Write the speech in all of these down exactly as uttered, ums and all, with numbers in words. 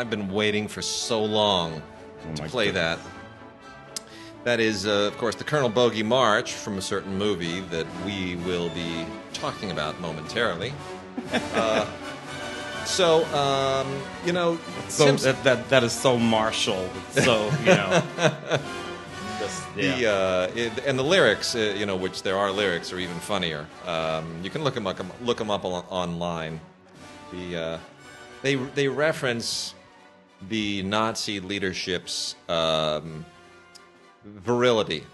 I've been waiting for so long oh to play goodness. that. That is, uh, of course, the Colonel Bogey March from a certain movie that we will be talking about momentarily. uh, so, um, you know... So Sims that, that, that is so martial, so, you know... Just, yeah. The, uh, it, and the lyrics, uh, you know, which there are lyrics, are even funnier. Um, you can look them up, look them up on, online. The, uh, they they reference the Nazi leadership's um, virility.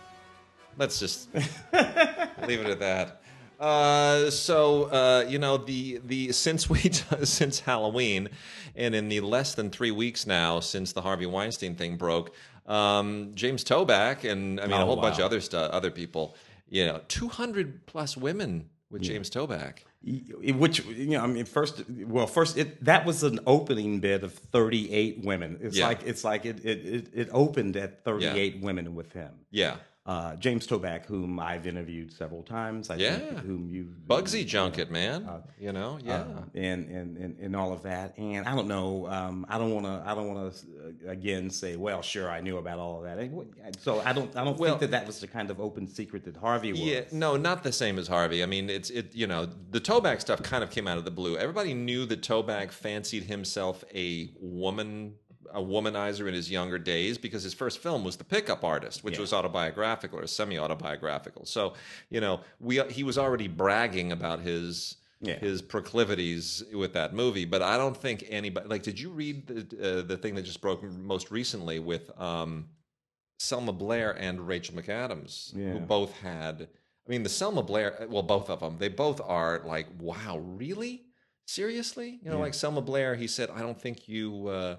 Let's just leave it at that. Uh, so uh, you know the the since we since Halloween, and in the less than three weeks now since the Harvey Weinstein thing broke. Um, James Toback and I mean oh, a whole wow. bunch of other stuff, other people. You know, two hundred plus women with yeah. James Toback. Which you know, I mean, first, well, first it, that was an opening bid of thirty-eight women. It's yeah. like it's like it it it opened at thirty-eight yeah. women with him. Yeah. Uh, James Toback, whom I've interviewed several times, I yeah. think, whom you Bugsy you know, Junket, man, uh, you know, yeah, uh, and, and and and all of that, and I don't know, um, I don't want to, I don't want to uh, again say, well, sure, I knew about all of that, and, so I don't, I don't well, think that that was the kind of open secret that Harvey was. Yeah, no, not the same as Harvey. I mean, it's it, you know, the Toback stuff kind of came out of the blue. Everybody knew that Toback fancied himself a woman. a womanizer in his younger days because his first film was The Pickup Artist, which yeah. was autobiographical or semi-autobiographical. So, you know, we he was already bragging about his yeah. his proclivities with that movie. But I don't think anybody... Like, did you read the, uh, the thing that just broke most recently with um, Selma Blair and Rachel McAdams, yeah. who both had... I mean, the Selma Blair... Well, both of them. They both are like, wow, really? Seriously? You know, yeah. like Selma Blair, he said, I don't think you... Uh,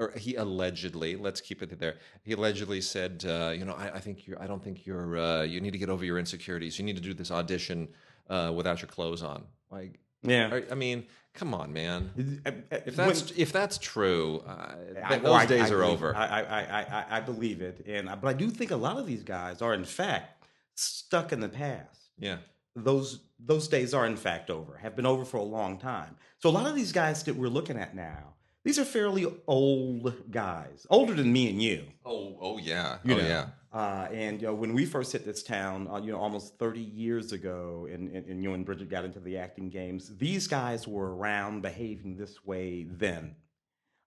Or he allegedly, let's keep it there. He allegedly said, uh, "You know, I, I think you're. I don't think you're. Uh, you need to get over your insecurities. You need to do this audition uh, without your clothes on." Like, yeah. Are, I mean, come on, man. If that's when, if that's true, uh, I, those I, days I, I are believe, over. I, I I I believe it, and I, but I do think a lot of these guys are in fact stuck in the past. Yeah. Those those days are in fact over. Have been over for a long time. So a lot of these guys that we're looking at now. These are fairly old guys, older than me and you. Oh, oh yeah, you know? oh yeah. Uh, and you know, when we first hit this town, uh, you know, almost thirty years ago, and, and, and you and Bridget got into the acting games. These guys were around, behaving this way then,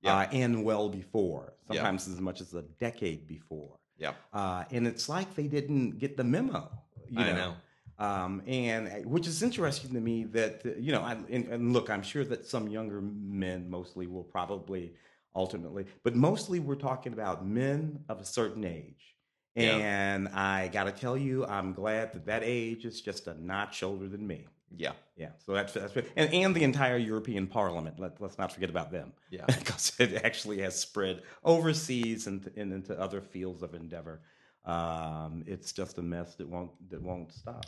yeah. uh, and well before. Sometimes yeah. as much as a decade before. Yeah. Uh, and it's like they didn't get the memo. You know? I know. Um, and which is interesting to me that, you know, I, and, and look, I'm sure that some younger men mostly will probably ultimately, but mostly we're talking about men of a certain age. And yeah. I got to tell you, I'm glad that that age is just a notch older than me. Yeah. Yeah. So that's, that's and, and the entire European Parliament. Let, let's not forget about them. Yeah. Because it actually has spread overseas and, and into other fields of endeavor. Um, it's just a mess that won't that won't stop.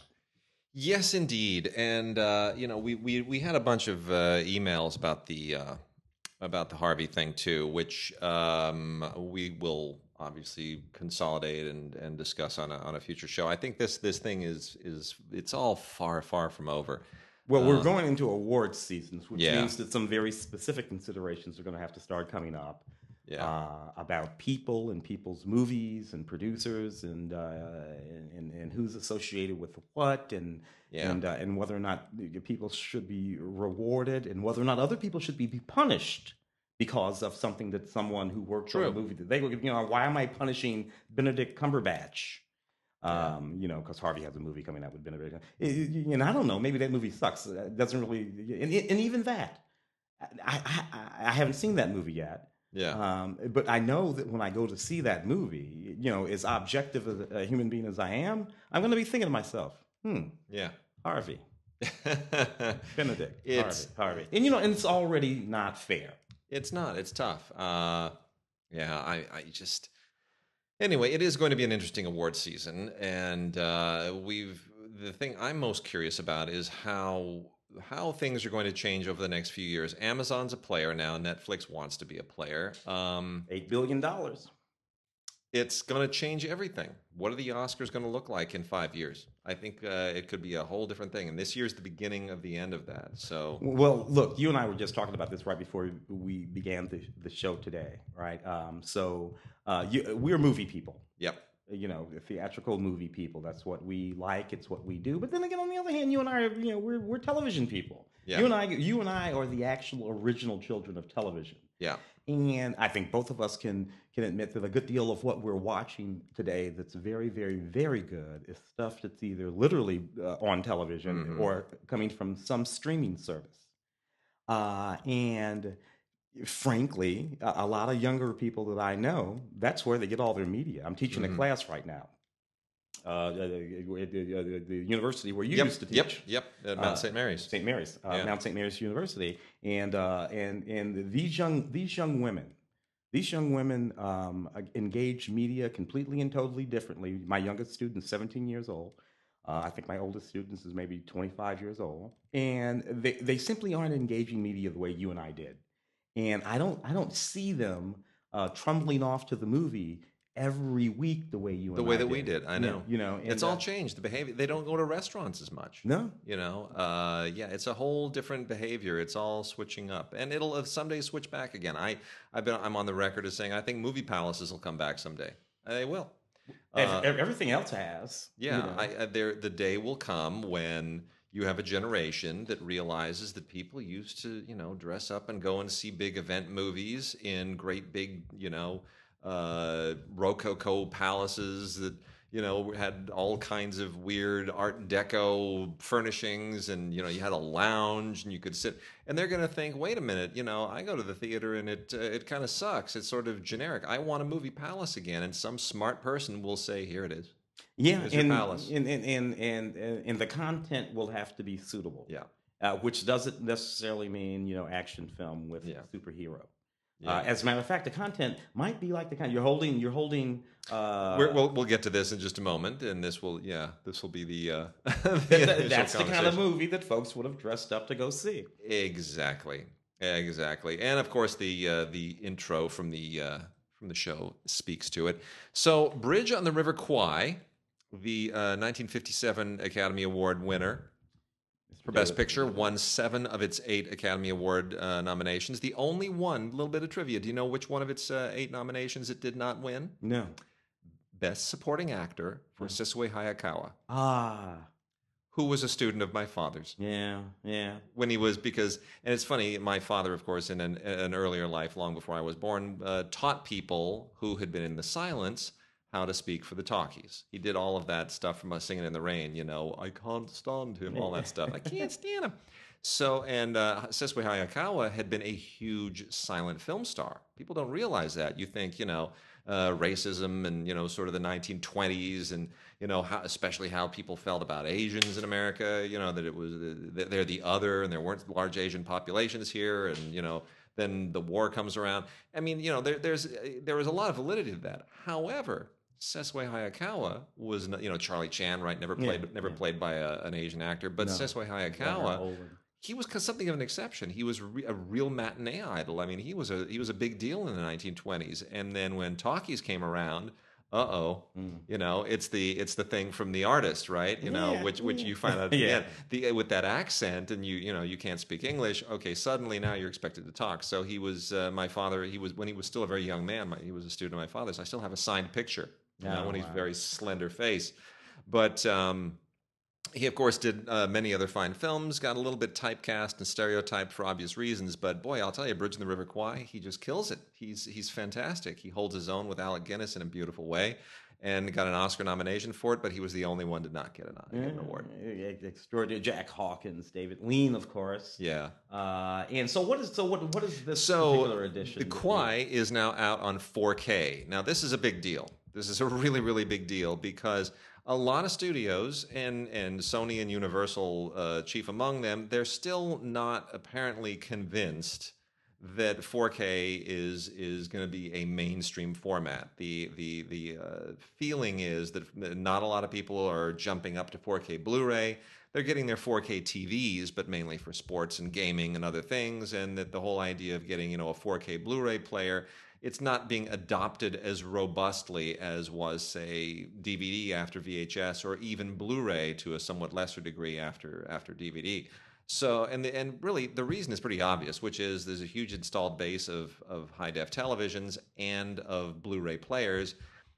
Yes, indeed, and uh, you know we, we we had a bunch of uh, emails about the uh, about the Harvey thing too, which um, we will obviously consolidate and, and discuss on a, on a future show. I think this this thing is is it's all far far from over. Well, we're um, going into awards seasons, which yeah. means that some very specific considerations are going to have to start coming up. Yeah. Uh, about people and people's movies and producers and uh, and and who's associated with what and yeah. and uh, and whether or not people should be rewarded and whether or not other people should be punished because of something that someone who worked on a movie did. They look at, you know, why am I punishing Benedict Cumberbatch? Yeah. Um, you know, because Harvey has a movie coming out with Benedict. And I don't know, maybe that movie sucks. It doesn't really, and, and even that, I, I I haven't seen that movie yet. Yeah, um, but I know that when I go to see that movie, you know, as objective as a human being as I am, I'm going to be thinking to myself, "Hmm, yeah, Harvey, Benedict, it's, Harvey, Harvey," and you know, and it's already not fair. It's not. It's tough. Uh, yeah, I, I just. Anyway, it is going to be an interesting award season, and uh, we've the thing I'm most curious about is how. how things are going to change over the next few years. Amazon's a player now. Netflix wants to be a player. Um, eight billion dollars. it's going to change everything. What are the Oscars going to look like in five years? I think uh, it could be a whole different thing. And this year's the beginning of the end of that. So, well, look, you and I were just talking about this right before we began the, the show today, right? Um, so uh, you, we're movie people. Yep. You know, theatrical movie people. That's what we like. It's what we do. But then again, on the other hand, you and I, are, you know, we're we're television people. Yeah. You and I, you and I are the actual original children of television. Yeah. And I think both of us can can admit that a good deal of what we're watching today that's very, very, very good is stuff that's either literally uh, on television mm-hmm. or coming from some streaming service. Uh, and frankly, a, a lot of younger people that I know, that's where they get all their media. I'm teaching mm-hmm. a class right now. Uh, the, the, the university where you yep, used to teach. Yep, yep, at Mount Saint Mary's. Uh, Saint Mary's, uh, yeah. Mount Saint Mary's University, and uh, and and these young these young women, these young women um, engage media completely and totally differently. My youngest student is seventeen years old. Uh, I think my oldest student is maybe twenty-five years old, and they they simply aren't engaging media the way you and I did. And I don't I don't see them uh, trundling off to the movie every week the way you and the way I that did. we did I know you know, you know it's uh, all changed the behavior. They don't go to restaurants as much. No you know uh yeah it's a whole different behavior. It's all switching up, and it'll someday switch back again. I I've been I'm on the record as saying I think movie palaces will come back someday. They will. Uh, everything else has. yeah you know. I, I there the day will come when you have a generation that realizes that people used to you know dress up and go and see big event movies in great big you know Uh, Rococo palaces that you know had all kinds of weird Art Deco furnishings, and you know you had a lounge and you could sit. And they're going to think, wait a minute, you know, I go to the theater and it uh, it kind of sucks. It's sort of generic. I want a movie palace again. And some smart person will say, here it is. Yeah, Here's and, your palace. And, and and and and the content will have to be suitable. Yeah, uh, which doesn't necessarily mean you know action film with yeah. superhero. Yeah. Uh, as a matter of fact, the content might be like the kind you're holding. You're holding. Uh, We're, we'll we'll get to this in just a moment, and this will yeah, this will be the. Uh, the that, that's the kind of movie that folks would have dressed up to go see. Exactly, exactly, and of course the uh, the intro from the uh, from the show speaks to it. So, Bridge on the River Kwai, the uh, nineteen fifty-seven Academy Award winner. For Best Picture, won seven of its eight Academy Award uh, nominations. The only one, a little bit of trivia, do you know which one of its uh, eight nominations it did not win? No. Best Supporting Actor for mm. Sessue Hayakawa. Ah. Who was a student of my father's. Yeah, yeah. When he was, because, and it's funny, my father, of course, in an, an earlier life, long before I was born, uh, taught people who had been in the silence how to speak for the talkies. He did all of that stuff from us singing in the rain, you know, I can't stand him, all that stuff. I can't stand him. So, and uh, Sessue Hayakawa had been a huge silent film star. People don't realize that. You think, you know, uh, racism and, you know, sort of the nineteen twenties and, you know, how, especially how people felt about Asians in America, you know, that it was, that they're the other and there weren't large Asian populations here and, you know, then the war comes around. I mean, you know, there, there's, there was a lot of validity to that. However, Sessue Hayakawa was, you know, Charlie Chan, right? Never played, yeah, never yeah. played by a, an Asian actor, but no. Sessue Hayakawa, he was something of an exception. He was re a real matinee idol. I mean, he was a he was a big deal in the nineteen twenties. And then when talkies came around, uh-oh, mm. you know, it's the it's the thing from The Artist, right? You know, yeah, which which yeah. you find out at the yeah. end, the, with that accent, and you you know you can't speak English. Okay, suddenly now you're expected to talk. So he was uh, my father. He was when he was still a very young man. My, he was a student of my father's. I still have a signed picture. You know, oh, when he's wow. very slender face. But um, he, of course, did uh, many other fine films, got a little bit typecast and stereotyped for obvious reasons. But, boy, I'll tell you, Bridge on the River Kwai, he just kills it. He's, he's fantastic. He holds his own with Alec Guinness in a beautiful way and got an Oscar nomination for it, but he was the only one to not get an, yeah, get an award. Extraordinary. Jack Hawkins, David Lean, of course. Yeah. Uh, and so what is so what what is this so particular edition? The Kwai is now out on four K. Now, this is a big deal. This is a really, really big deal because a lot of studios, and, and Sony and Universal uh, chief among them, they're still not apparently convinced that four K is is going to be a mainstream format. The the the uh, feeling is that not a lot of people are jumping up to four K Blu-ray. They're getting their four K T Vs, but mainly for sports and gaming and other things, and that the whole idea of getting you know a four K Blu-ray player it's not being adopted as robustly as was, say, D V D after V H S, or even Blu-ray to a somewhat lesser degree after after D V D. So, and the, and really the reason is pretty obvious, which is there's a huge installed base of of high-def televisions and of Blu-ray players,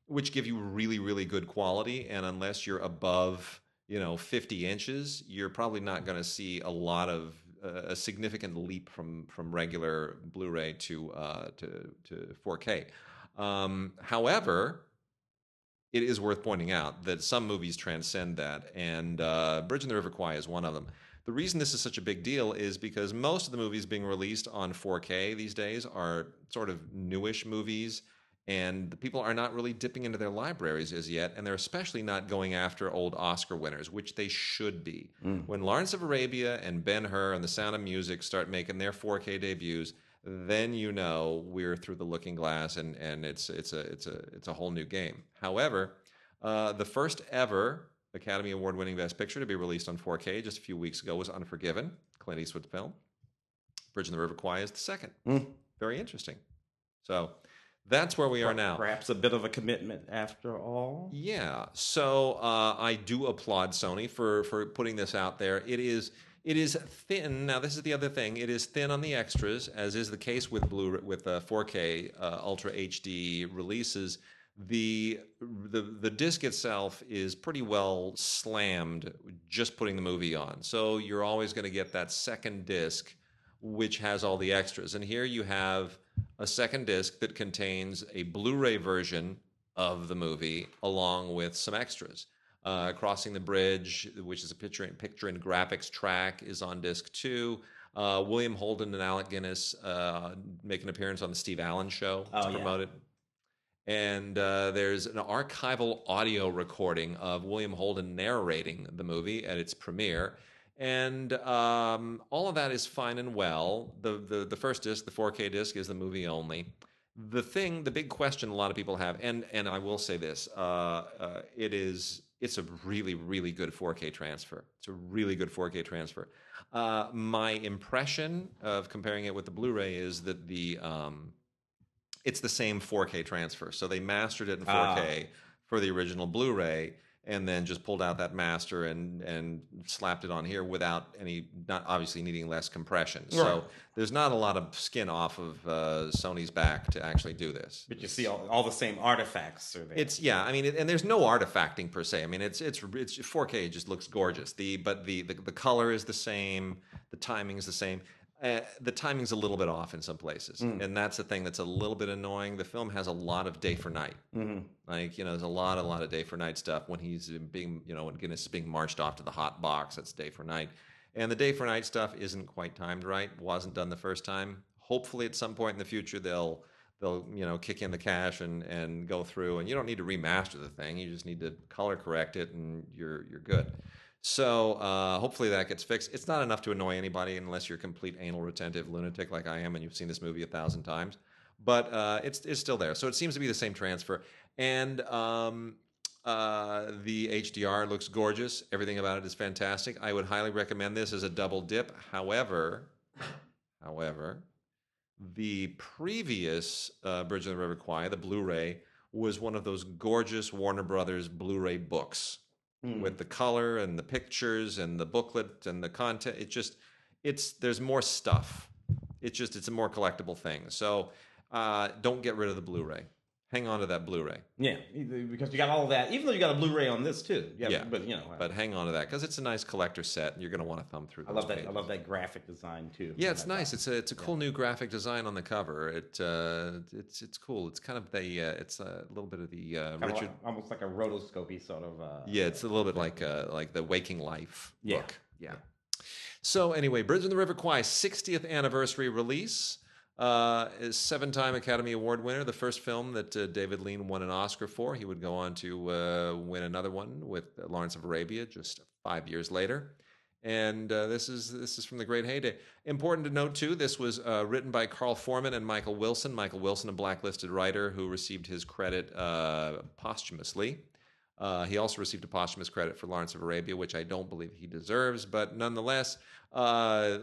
which give you really, really good quality. And unless you're above, you know, fifty inches, you're probably not going to see a lot of uh, a significant leap from from regular Blu-ray to uh, to to four K. Um, however, it is worth pointing out that some movies transcend that, and uh, Bridge on the River Kwai is one of them. The reason this is such a big deal is because most of the movies being released on four K these days are sort of newish movies, and the people are not really dipping into their libraries as yet, and they're especially not going after old Oscar winners, which they should be. Mm. When Lawrence of Arabia and Ben-Hur and The Sound of Music start making their four K debuts, then you know we're through the looking glass, and and it's it's a it's a it's a whole new game. However, uh, the first ever Academy Award-winning Best Picture to be released on four K just a few weeks ago was Unforgiven, Clint Eastwood's film. Bridge on the River Kwai is the second. Mm. Very interesting. So that's where we are now. Perhaps a bit of a commitment after all. Yeah. So uh, I do applaud Sony for for putting this out there. It is it is thin. Now this is the other thing. It is thin on the extras, as is the case with Blu with uh, four K uh, Ultra H D releases. The, the the disc itself is pretty well slammed just putting the movie on. So you're always going to get that second disc, which has all the extras. And here you have a second disc that contains a Blu-ray version of the movie along with some extras. Uh, Crossing the Bridge, which is a picture, picture and graphics track, is on disc two. Uh, William Holden and Alec Guinness uh, make an appearance on the Steve Allen Show oh, to promote yeah. it. And uh, there's an archival audio recording of William Holden narrating the movie at its premiere. And um, all of that is fine and well. The, the, the first disc, the four K disc, is the movie only. The thing, the big question a lot of people have, and, and I will say this, uh, uh, it is, it's a really, really good four K transfer. It's a really good four K transfer. Uh, my impression of comparing it with the Blu-ray is that the... Um, It's the same four K transfer. So they mastered it in four K ah. for the original Blu-ray, and then just pulled out that master and and slapped it on here without any, not obviously needing less compression. Right. So there's not a lot of skin off of uh, Sony's back to actually do this. But you see all, all the same artifacts are there. It's yeah, I mean, it, and there's no artifacting per se. I mean, it's it's it's four K just looks gorgeous. The but the the, the color is the same, the timing is the same. Uh, the timing's a little bit off in some places, mm. and that's the thing that's a little bit annoying. The film has a lot of day for night, mm-hmm. like you know, there's a lot, a lot of day for night stuff. When he's being, you know, when Guinness is being marched off to the hot box, that's day for night, and the day for night stuff isn't quite timed right. Wasn't done the first time. Hopefully, at some point in the future, they'll they'll you know kick in the cash and and go through. And you don't need to remaster the thing. You just need to color correct it, and you're you're good. So uh, hopefully that gets fixed. It's not enough to annoy anybody unless you're a complete anal retentive lunatic like I am and you've seen this movie a thousand times. But uh, it's it's still there. So it seems to be the same transfer. And um, uh, the H D R looks gorgeous. Everything about it is fantastic. I would highly recommend this as a double dip. However, however, the previous uh, Bridge on the River Kwai, the Blu-ray, was one of those gorgeous Warner Brothers Blu-ray books. Mm. With the color and the pictures and the booklet and the content, it just, it's, there's more stuff. It's just, it's a more collectible thing. So uh, don't get rid of the Blu-ray. Hang on to that Blu-ray. Yeah, because you got all of that, even though you got a Blu-ray on this too. Yeah, yeah. But you know. But hang on to that because it's a nice collector set and you're going to want to thumb through those I love that. Pages. I love that graphic design too. Yeah, it's nice. Thought. It's a it's a cool yeah. new graphic design on the cover. It uh, it's it's cool. It's kind of the uh, it's a little bit of the uh, Richard like, almost like a rotoscopy sort of. Uh, yeah, it's a little bit like uh, like the Waking Life yeah. book. Yeah. yeah. So anyway, Bridge on the River Kwai sixtieth anniversary release. Uh, is seven-time Academy Award winner, the first film that uh, David Lean won an Oscar for. He would go on to uh, win another one with Lawrence of Arabia just five years later. And uh, this is this is from the great heyday. Important to note, too, this was uh, written by Carl Foreman and Michael Wilson. Michael Wilson, a blacklisted writer who received his credit uh, posthumously. Uh, he also received a posthumous credit for Lawrence of Arabia, which I don't believe he deserves. But nonetheless, uh,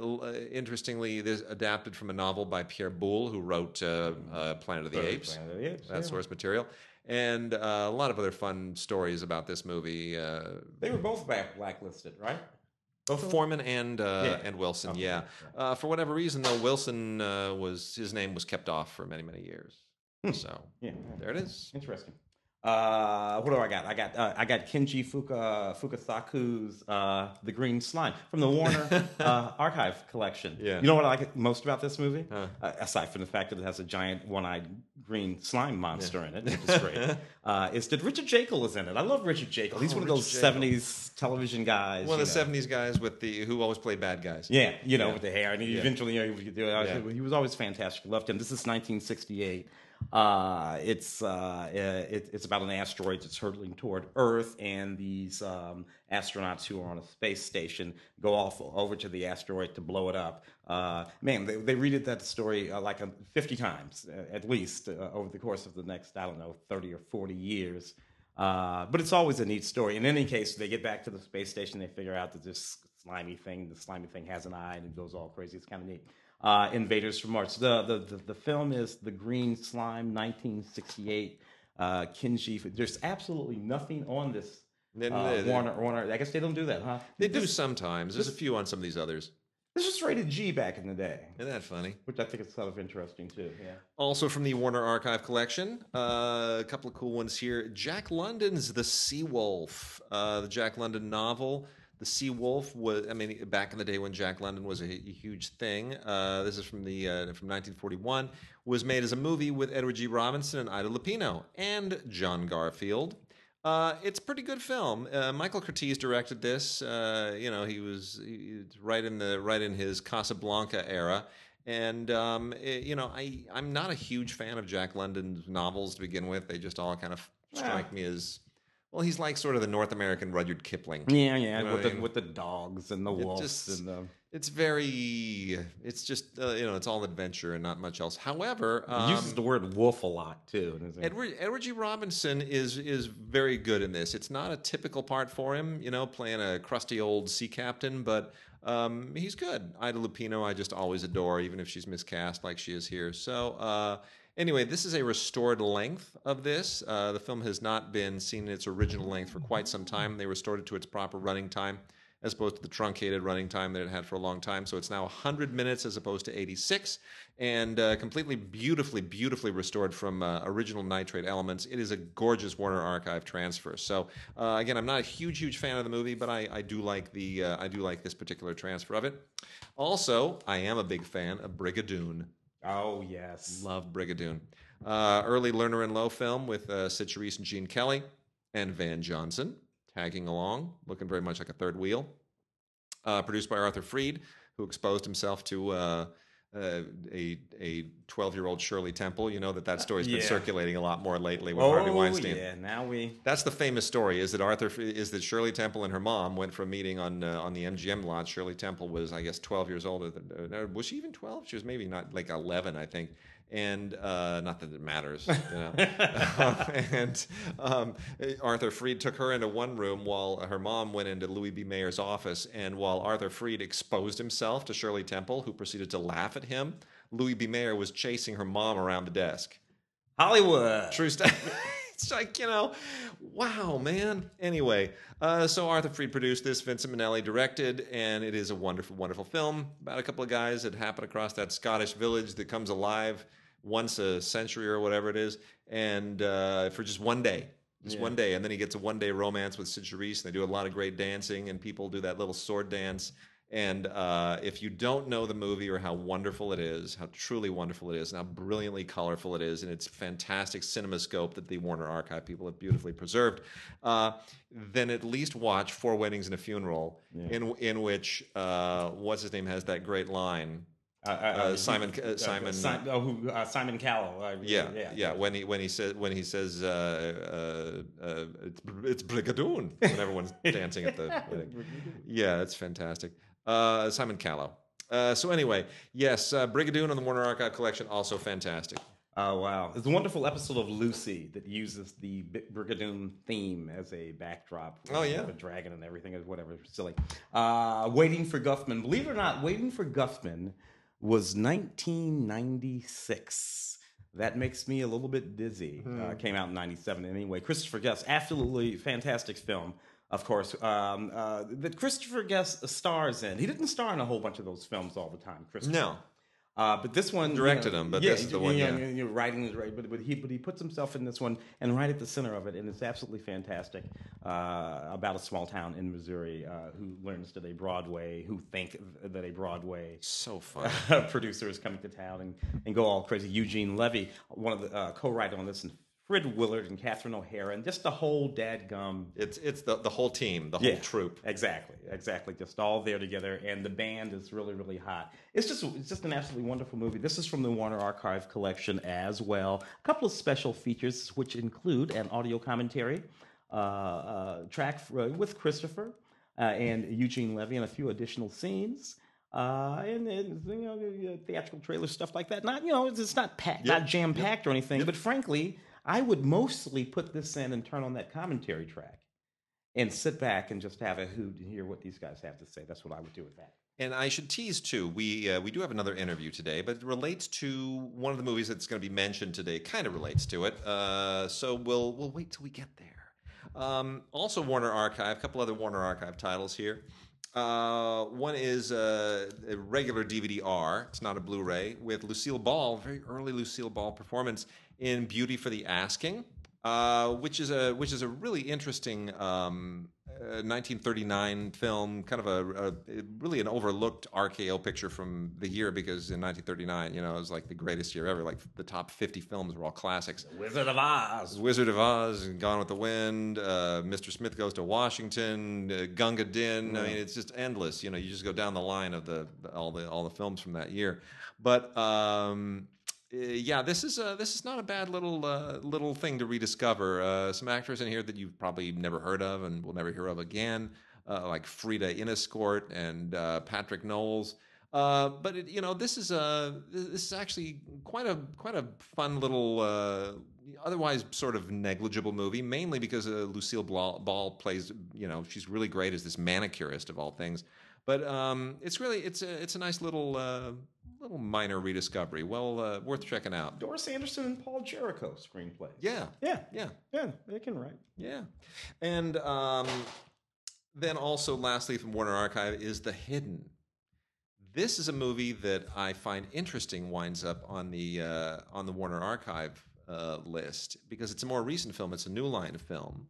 interestingly, this adapted from a novel by Pierre Boulle, who wrote uh, uh, Planet of the Apes. Planet of the Apes. That's yeah. source material. And uh, a lot of other fun stories about this movie. Uh, they were both back- blacklisted, right? Both Foreman and uh, yeah. and Wilson, okay. yeah. Uh, for whatever reason, though, Wilson uh, was his name was kept off for many, many years. Hmm. So yeah, there it is. Interesting. Uh, what do I got? I got uh, I got Kenji Fuka, Fukasaku's uh, The Green Slime from the Warner uh, Archive collection. Yeah. You know what I like most about this movie? Huh. Uh, aside from the fact that it has a giant one-eyed green slime monster yeah. in it, which is great, uh, is that Richard Jaeckel is in it. I love Richard Jaeckel. He's oh, one of those Richard seventies Jaeckel. Television guys. One of the know. seventies guys with the who always played bad guys. Yeah, you know, yeah. with the hair. And he yeah. eventually, you know, he, yeah. he was always fantastic. Loved him. This is nineteen sixty-eight. Uh, it's uh, it, it's about an asteroid that's hurtling toward Earth, and these um, astronauts who are on a space station go off over to the asteroid to blow it up. Uh, man, they they redid that story uh, like uh, fifty times uh, at least uh, over the course of the next I don't know thirty or forty years. Uh, but it's always a neat story. In any case, they get back to the space station, they figure out that this slimy thing, the slimy thing has an eye and it goes all crazy. It's kind of neat. Uh, Invaders from Mars. The, the the the film is The Green Slime, nineteen sixty-eight. Uh, Kenji. There's absolutely nothing on this uh, they, they, Warner Warner. I guess they don't do that, huh? They this, do sometimes. There's this, a few on some of these others. This was rated G back in the day. Isn't that funny? Which I think is sort of interesting too. Yeah. Also from the Warner Archive collection, uh, a couple of cool ones here. Jack London's The Sea Wolf, uh, the Jack London novel. The Sea Wolf was, I mean, back in the day when Jack London was a huge thing, uh, this is from the uh, from nineteen forty-one, was made as a movie with Edward G. Robinson and Ida Lupino and John Garfield. Uh, it's a pretty good film. Uh, Michael Curtiz directed this. Uh, you know, he was he, right in the right in his Casablanca era. And, um, it, you know, I, I'm not a huge fan of Jack London's novels to begin with. They just all kind of strike yeah. me as... Well, he's like sort of the North American Rudyard Kipling. Yeah, yeah, you know with, the, I mean? with the dogs and the wolves. Just, and the... It's very, it's just, uh, you know, it's all adventure and not much else. However... Um, it uses the word wolf a lot, too. Edward, Edward G. Robinson is is very good in this. It's not a typical part for him, you know, playing a crusty old sea captain, but um, he's good. Ida Lupino I just always adore, even if she's miscast like she is here. So... Uh, Anyway, this is a restored length of this. Uh, the film has not been seen in its original length for quite some time. They restored it to its proper running time as opposed to the truncated running time that it had for a long time. So it's now one hundred minutes as opposed to eighty-six and uh, completely beautifully, beautifully restored from uh, original nitrate elements. It is a gorgeous Warner Archive transfer. So uh, again, I'm not a huge, huge fan of the movie, but I, I do like the uh, I do like this particular transfer of it. Also, I am a big fan of Brigadoon. Oh, yes. Love Brigadoon. Uh, early Lerner and Lowe film with uh, Cyd Charisse and Gene Kelly and Van Johnson tagging along, looking very much like a third wheel. Uh, produced by Arthur Freed, who exposed himself to uh, uh, a a twelve-year-old Shirley Temple. You know that that story's been yeah. circulating a lot more lately with oh, Harvey Weinstein. Yeah, now we... That's the famous story, is that Arthur is that Shirley Temple and her mom went for a meeting on uh, on the M G M lot. Shirley Temple was, I guess, twelve years older than, uh, was she even twelve? She was maybe not, like eleven, I think. And uh, not that it matters, you know. uh, and um, Arthur Freed took her into one room while her mom went into Louis B. Mayer's office. And while Arthur Freed exposed himself to Shirley Temple, who proceeded to laugh at him, Louis B. Mayer was chasing her mom around the desk. Hollywood. True story. It's like, you know, wow, man. Anyway, uh, so Arthur Freed produced this, Vincent Minnelli directed, and it is a wonderful, wonderful film about a couple of guys that happen across that Scottish village that comes alive once a century or whatever it is, and uh, for just one day. Just yeah. one day. And then he gets a one-day romance with Cyd Charisse, and they do a lot of great dancing, and people do that little sword dance. And uh, if you don't know the movie or how wonderful it is, how truly wonderful it is, and how brilliantly colorful it is, and its fantastic CinemaScope that the Warner Archive people have beautifully preserved, uh, then at least watch Four Weddings and a Funeral, yeah. in in which uh, what's his name has that great line. Uh, uh, uh, Simon, uh, Simon, Simon, oh, who, uh, Simon Callow. Uh, yeah, yeah, yeah. When he when he says when he says uh, uh, uh, it's, it's Brigadoon when everyone's dancing at the wedding. Yeah, it's fantastic. Uh, Simon Callow. Uh, so anyway, yes, uh, Brigadoon on the Warner Archive collection, also fantastic. Oh, wow. It's a wonderful episode of Lucy that uses the Brigadoon theme as a backdrop. Oh, yeah. The dragon and everything, is whatever, silly. Uh, Waiting for Guffman. Believe it or not, Waiting for Guffman was nineteen ninety-six. That makes me a little bit dizzy. Hmm. Uh, came out in ninety-seven anyway. Christopher Guest, absolutely fantastic film, of course, um, uh, that Christopher Guest stars in. He didn't star in a whole bunch of those films all the time, Christopher. No. Uh, but this one directed you know, him, but yeah, this is the one. Yeah, yeah. You know, writing is right, but but he but he puts himself in this one and right at the center of it, and it's absolutely fantastic. Uh, about a small town in Missouri uh, who learns that a Broadway, who think that a Broadway so fun uh, producer is coming to town and, and go all crazy. Eugene Levy, one of the uh, co-writer on this, and Fred Willard and Catherine O'Hara, and just the whole dadgum. It's it's the, the whole team, the whole yeah, troupe. Exactly, exactly. Just all there together, and the band is really, really hot. It's just it's just an absolutely wonderful movie. This is from the Warner Archive collection as well. A couple of special features, which include an audio commentary uh, uh, track for, uh, with Christopher uh, and Eugene Levy, and a few additional scenes. Uh, and, and you know, theatrical trailers, stuff like that. Not you know, it's, it's not packed, yep. not jam packed yep. or anything, yep. but frankly, I would mostly put this in and turn on that commentary track and sit back and just have a hoot and hear what these guys have to say. That's what I would do with that. And I should tease, too, we uh, we do have another interview today, but it relates to one of the movies that's going to be mentioned today. Kind of relates to it. Uh, so we'll we'll wait till we get there. Um, also, Warner Archive, a couple other Warner Archive titles here. Uh, one is uh, a regular D V D-R, it's not a Blu-ray, with Lucille Ball, very early Lucille Ball performance in Beauty for the Asking, uh, which is a which is a really interesting um, uh, nineteen thirty-nine film, kind of a, a really an overlooked R K O picture from the year, because in nineteen thirty-nine, you know, it was like the greatest year ever. Like the top fifty films were all classics. The Wizard of Oz, Wizard of Oz, and Gone with the Wind, uh, Mister Smith Goes to Washington, uh, Gunga Din. Mm. I mean, it's just endless. You know, you just go down the line of the all the all the films from that year, but. Um, Uh, yeah, this is uh, this is not a bad little uh, little thing to rediscover. Uh, some actors in here that you've probably never heard of and will never hear of again, uh, like Frida Inescourt and uh, Patrick Knowles. Uh, but it, you know, this is a this is actually quite a quite a fun little, uh, otherwise sort of negligible movie, mainly because uh, Lucille Ball plays. You know, she's really great as this manicurist of all things. But um, it's really it's a it's a nice little. Uh, Little minor rediscovery, well uh, worth checking out. Doris Anderson and Paul Jericho screenplay. Yeah, yeah, yeah, yeah. They can write. Yeah, and um, then also, lastly, from Warner Archive is The Hidden. This is a movie that I find interesting winds up on the uh, on the Warner Archive uh, list because it's a more recent film. It's a New Line film.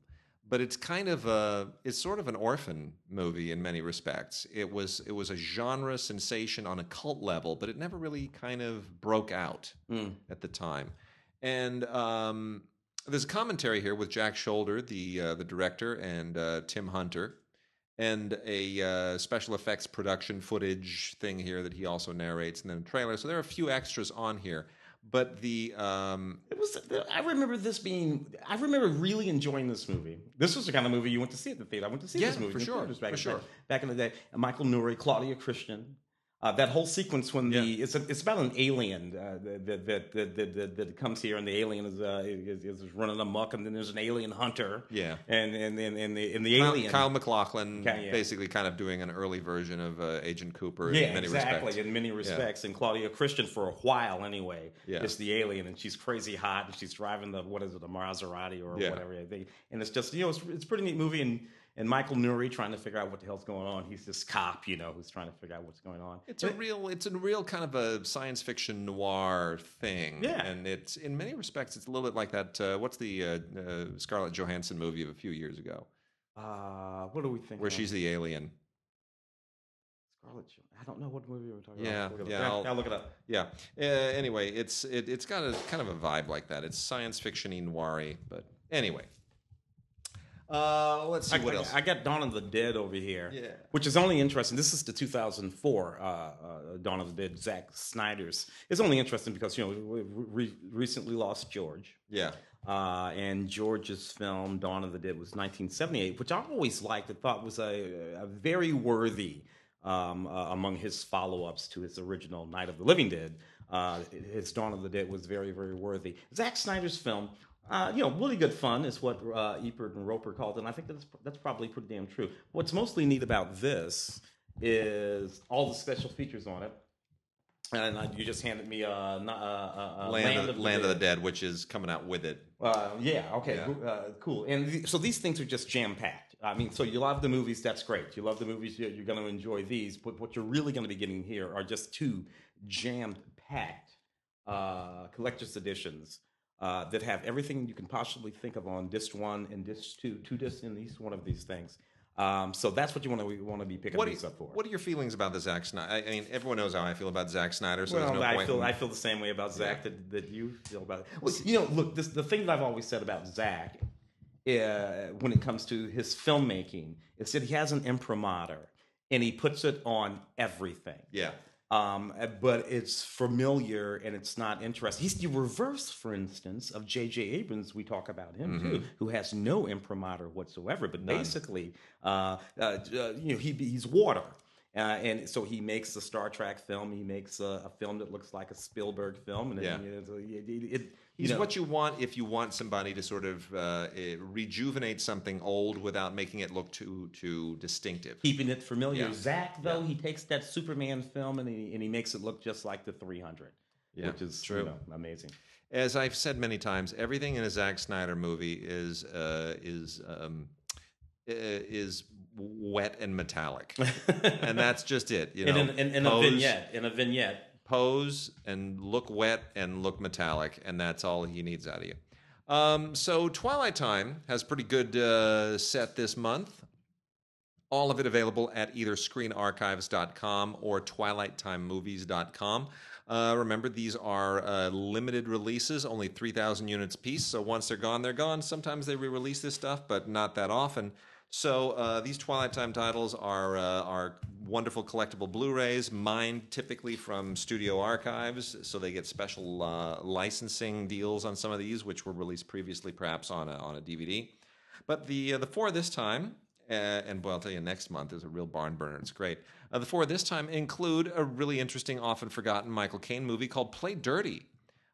But it's kind of a, it's sort of an orphan movie in many respects. It was it was a genre sensation on a cult level, but it never really kind of broke out mm. at the time. And um, there's a commentary here with Jack Scholder, the uh, the director, and uh, Tim Hunter, and a uh, special effects production footage thing here that he also narrates, and then a trailer. So there are a few extras on here. But the um, it was. I remember this being. I remember really enjoying this movie. This was the kind of movie you went to see at the theater. I went to see yeah, this movie for sure. Back, for sure. Back, back in the day, Michael Nouri, Claudia Christian, uh, that whole sequence when yeah. the it's a, it's about an alien uh, that, that, that, that, that that comes here and the alien is, uh, is is running amok and then there's an alien hunter. Yeah. And and and, and the and the Kyle, alien Kyle MacLachlan kind of, yeah. basically kind of doing an early version of uh, Agent Cooper. Yeah, in many exactly. Respects. In many respects, yeah. And Claudia Christian for a while anyway. Yeah. Is the alien and she's crazy hot and she's driving the what is it a Maserati or yeah. whatever. They, and it's just you know it's it's a pretty neat movie and. And Michael Nouri trying to figure out what the hell's going on. He's this cop, you know, who's trying to figure out what's going on. It's a real, it's a real kind of a science fiction noir thing. Yeah, and it's in many respects, it's a little bit like that. Uh, what's the uh, uh, Scarlett Johansson movie of a few years ago? Uh, what do we think? Where about? She's the alien. I don't know what movie we're talking yeah, about. Yeah, I'll, I'll look it up. Yeah. Uh, anyway, it's it, it's got a kind of a vibe like that. It's science fiction-y, noir-y, but anyway. Uh, let's see I, what I, else. I got Dawn of the Dead over here, yeah. which is only interesting. This is the two thousand four uh, uh, Dawn of the Dead, Zack Snyder's. It's only interesting because, you know, we re recently lost George. Yeah. Uh, and George's film, Dawn of the Dead, was nineteen seventy-eight, which I always liked and thought was a, a very worthy um, uh, among his follow-ups to his original Night of the Living Dead. Uh, his Dawn of the Dead was very, very worthy. Zack Snyder's film, uh, you know, really good fun is what uh, Ebert and Roper called it, and I think that's, that's probably pretty damn true. What's mostly neat about this is all the special features on it. And uh, you just handed me uh, uh, uh, Land, Land, of, of, the Land of the Dead, which is coming out with it. Uh, yeah, okay, yeah. Uh, cool. And th- so these things are just jam-packed. I mean, so you love the movies, that's great. You love the movies, you're, you're going to enjoy these. But what you're really going to be getting here are just two jam-packed uh, collector's editions uh, that have everything you can possibly think of on disc one and disc two, two discs in each one of these things. Um, so that's what you want to want to be picking what these you, up for. What are your feelings about the Zack Snyder? I, I mean, everyone knows how I feel about Zack Snyder, so well, there's no I point. Feel, in... I feel the same way about Zack yeah. that, that you feel about it. Well, you know, look, this, the thing that I've always said about Zack uh, when it comes to his filmmaking is that he has an imprimatur, and he puts it on everything. Yeah. Um, but it's familiar and it's not interesting. He's the reverse, for instance, of J J. Abrams. We talk about him mm-hmm. too, who has no imprimatur whatsoever. But None. basically, uh, uh, you know, he, he's water, uh, and so he makes a Star Trek film. He makes a, a film that looks like a Spielberg film, and yeah. it, it, it, it, he's you know. what you want if you want somebody to sort of uh, rejuvenate something old without making it look too too distinctive. Keeping it familiar. Yeah. Zack, though, yeah. he takes that Superman film and he, and he makes it look just like the three hundred, yeah, which is true. You know, amazing. As I've said many times, everything in a Zack Snyder movie is uh, is um, is wet and metallic, and that's just it. You know, in, an, in, in a vignette, in a vignette. Pose and look wet and look metallic, and that's all he needs out of you. Um, so Twilight Time has pretty good uh, set this month. All of it available at either screen archives dot com or twilight time movies dot com. Uh, remember, these are uh, limited releases, only three thousand units apiece. So once they're gone, they're gone. Sometimes they re-release this stuff, but not that often. So uh, these Twilight Time titles are uh, are wonderful collectible Blu-rays, mined typically from studio archives, so they get special uh, licensing deals on some of these, which were released previously perhaps on a, on a D V D. But the uh, the four this time, uh, and well, I'll tell you next month is a real barn burner. It's great. Uh, the four this time include a really interesting, often forgotten Michael Caine movie called Play Dirty.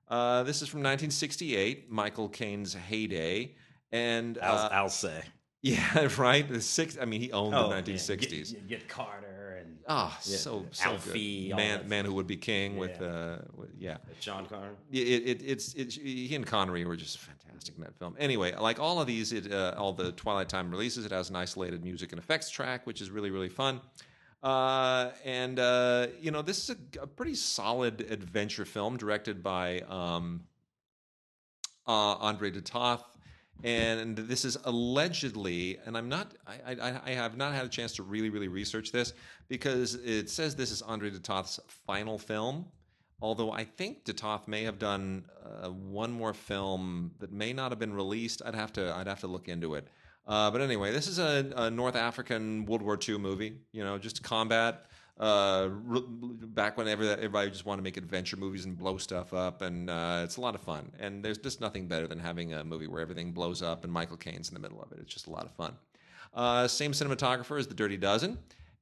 Uh, this is from nineteen sixty-eight, Michael Caine's heyday, and uh, I'll, I'll say. Yeah, right. The six. I mean, he owned oh, the nineteen sixties. Yeah. Get, get Carter and ah, oh, so so Alfie, good. Man, man who would be king yeah. with uh, with, yeah, John Connery. It, it it's it, he and Connery were just fantastic in that film. Anyway, like all of these, it uh, all the Twilight Time releases, it has an isolated music and effects track, which is really really fun. Uh, and uh, you know, this is a, a pretty solid adventure film directed by um, uh, Andre de Toth. And this is allegedly, and I'm not, I, I, I have not had a chance to really, really research this because it says this is Andre de Toth's final film. Although I think de Toth may have done uh, one more film that may not have been released. I'd have to, I'd have to look into it. Uh, but anyway, this is a, a North African World War Two movie. You know, just combat. Uh, back when everybody just wanted to make adventure movies and blow stuff up, and uh, it's a lot of fun. And there's just nothing better than having a movie where everything blows up and Michael Caine's in the middle of it. It's just a lot of fun. Uh, same cinematographer as The Dirty Dozen,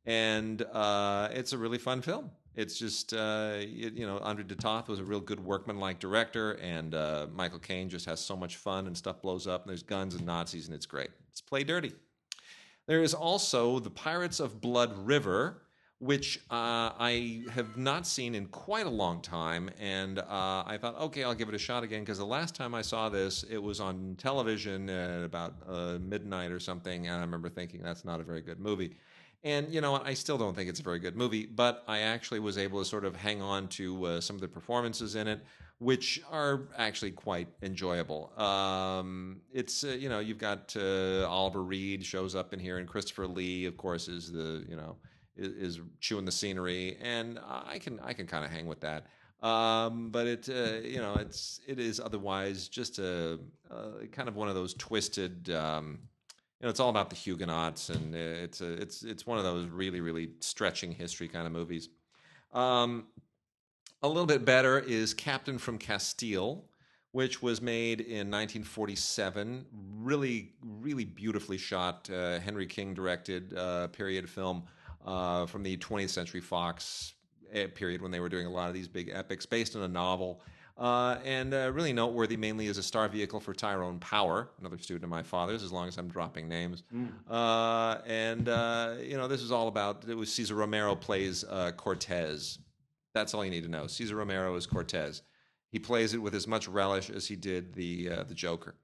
and uh, it's a really fun film. It's just, uh, it, you know, Andre de Toth was a real good workman-like director, and uh, Michael Caine just has so much fun, and stuff blows up, and there's guns and Nazis, and it's great. It's Play Dirty. There is also The Pirates of Blood River, which uh, I have not seen in quite a long time, and uh, I thought, okay, I'll give it a shot again, because the last time I saw this, it was on television at about uh, midnight or something, and I remember thinking, that's not a very good movie. And, you know what, I still don't think it's a very good movie, but I actually was able to sort of hang on to uh, some of the performances in it, which are actually quite enjoyable. Um, it's, uh, you know, you've got uh, Oliver Reed shows up in here, and Christopher Lee, of course, is the, you know, is chewing the scenery, and I can I can kind of hang with that. Um, but it uh, you know it's it is otherwise just a, a kind of one of those twisted. Um, you know, it's all about the Huguenots, and it's a, it's it's one of those really really stretching history kind of movies. Um, a little bit better is Captain from Castile, which was made in nineteen forty-seven. Really really beautifully shot. Uh, Henry King directed uh, period film. Uh, from the twentieth Century Fox period when they were doing a lot of these big epics, based on a novel. Uh, and uh, really noteworthy mainly as a star vehicle for Tyrone Power, another student of my father's, as long as I'm dropping names. Mm. Uh, and, uh, you know, this is all about, it was Cesar Romero plays uh, Cortez. That's all you need to know. Cesar Romero is Cortez. He plays it with as much relish as he did the uh, the Joker.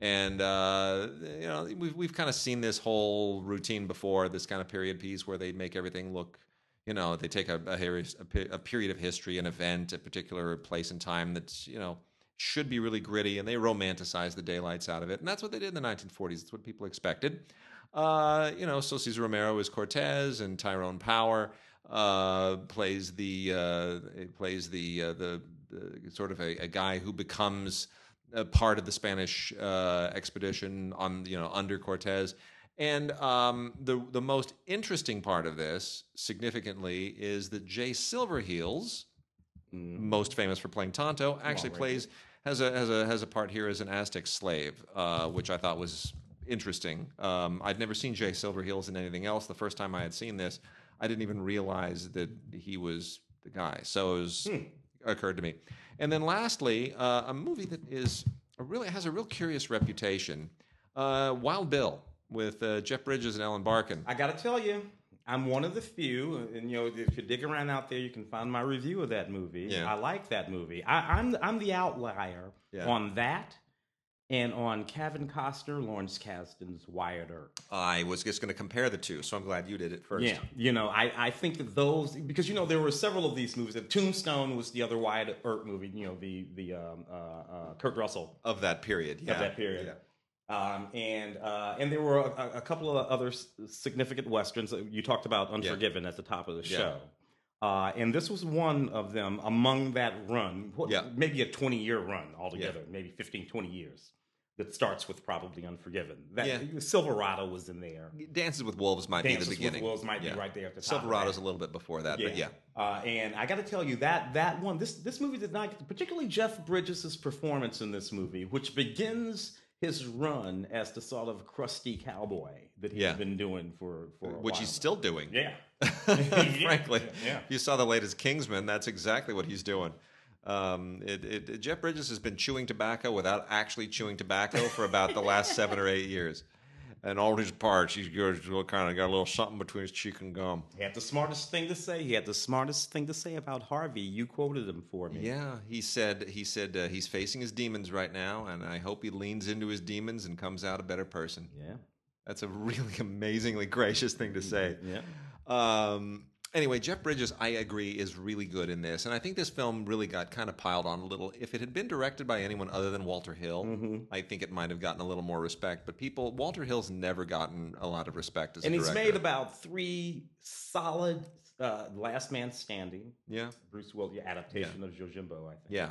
And, uh, you know, we've, we've kind of seen this whole routine before, this kind of period piece where they make everything look, you know, they take a, a, a period of history, an event, a particular place and time that's, you know, should be really gritty, and they romanticize the daylights out of it. And that's what they did in the nineteen forties. That's what people expected. Uh, you know, so Cesar Romero is Cortez, and Tyrone Power uh, plays the uh, plays the, uh, the, the sort of a, a guy who becomes a part of the Spanish uh, expedition on, you know, under Cortez. And um, the the most interesting part of this, significantly, is that Jay Silverheels, mm. most famous for playing Tonto, actually Long plays has a has a has a part here as an Aztec slave, uh, which I thought was interesting. Um, I'd never seen Jay Silverheels in anything else. The first time I had seen this, I didn't even realize that he was the guy. So it was, hmm. occurred to me. And then lastly, uh, a movie that is a really has a real curious reputation, uh, Wild Bill. With uh, Jeff Bridges and Ellen Barkin. I gotta tell you, I'm one of the few, and you know, if you dig around out there, you can find my review of that movie. Yeah. I like that movie. I, I'm I'm the outlier yeah. on that, and on Kevin Costner, Lawrence Kasdan's Wyatt Earp. I was just going to compare the two, so I'm glad you did it first. Yeah, you know, I, I think that those, because you know there were several of these movies. That Tombstone was the other Wyatt Earp movie. You know, the the um, uh, uh, Kurt Russell of that period. Yeah. Of that period. Yeah. Um, and uh, and there were a, a couple of other significant Westerns. You talked about Unforgiven yeah. at the top of the show. Yeah. Uh, and this was one of them among that run, what, yeah. maybe a twenty-year run altogether, yeah. maybe fifteen, twenty years, that starts with probably Unforgiven. That, yeah. Silverado was in there. Dances with Wolves might Dances be the beginning. Dances with Wolves might yeah. be right there at the top. Silverado's a little bit before that, yeah. but yeah. Uh, and I got to tell you, that that one, this, this movie did not, particularly Jeff Bridges' performance in this movie, which begins his run as the sort of crusty cowboy that he's yeah. been doing for, for a which while he's now. still doing. Yeah. Frankly, yeah. Yeah. If you saw the latest Kingsman, that's exactly what he's doing. Um, it, it, Jeff Bridges has been chewing tobacco without actually chewing tobacco for about the last seven or eight years. And all his parts, he's kind of got a little something between his cheek and gum. He had the smartest thing to say. He had the smartest thing to say about Harvey. You quoted him for me. Yeah, he said he said uh, he's facing his demons right now, and I hope he leans into his demons and comes out a better person. Yeah, that's a really amazingly gracious thing to say. Yeah. Um, anyway, Jeff Bridges, I agree, is really good in this, and I think this film really got kind of piled on a little. If it had been directed by anyone other than Walter Hill, mm-hmm. I think it might have gotten a little more respect. But people, Walter Hill's never gotten a lot of respect as and a director. And he's made about three solid uh, Last Man Standing, yeah, Bruce Willis adaptation yeah. of Yojimbo, I think, yeah.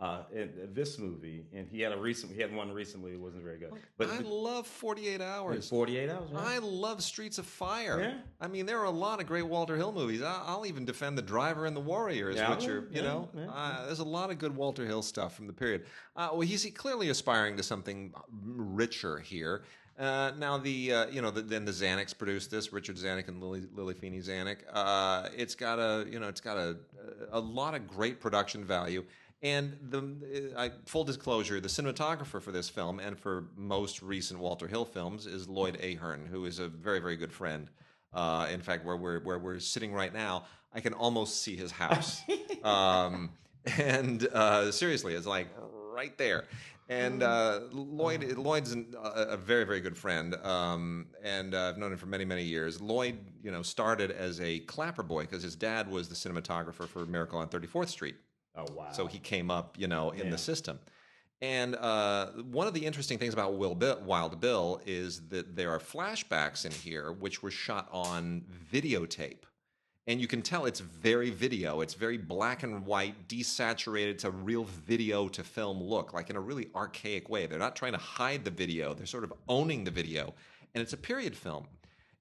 Uh, in this movie, and he had a recent, he had one recently that wasn't very good. But I love forty-eight hours. forty-eight hours, right? I love Streets of Fire. Yeah. I mean, there are a lot of great Walter Hill movies. I, I'll even defend The Driver and The Warriors, yeah, which are, you yeah, know, yeah, uh, yeah. there's a lot of good Walter Hill stuff from the period. Uh, well, he's clearly aspiring to something richer here. Uh, now, the uh, you know, the, then the Zanucks produced this, Richard Zanuck and Lily, Lily Feeney Zanuck. Uh, it's got a, you know, it's got a, a lot of great production value. And the I, full disclosure, the cinematographer for this film and for most recent Walter Hill films is Lloyd Ahern, who is a very, very good friend. Uh, in fact, where we're where we're sitting right now, I can almost see his house. um, and uh, seriously, it's like right there. And uh, Lloyd Lloyd's an, a, a very, very good friend, um, and uh, I've known him for many, many years. Lloyd, you know, started as a clapper boy because his dad was the cinematographer for Miracle on thirty-fourth street. Oh, wow. So he came up, you know, in yeah. the system. And uh, one of the interesting things about Will Bill, Wild Bill is that there are flashbacks in here which were shot on videotape. And you can tell it's very video. It's very black and white, desaturated. It's a real video to film look, like in a really archaic way. They're not trying to hide the video. They're sort of owning the video. And it's a period film.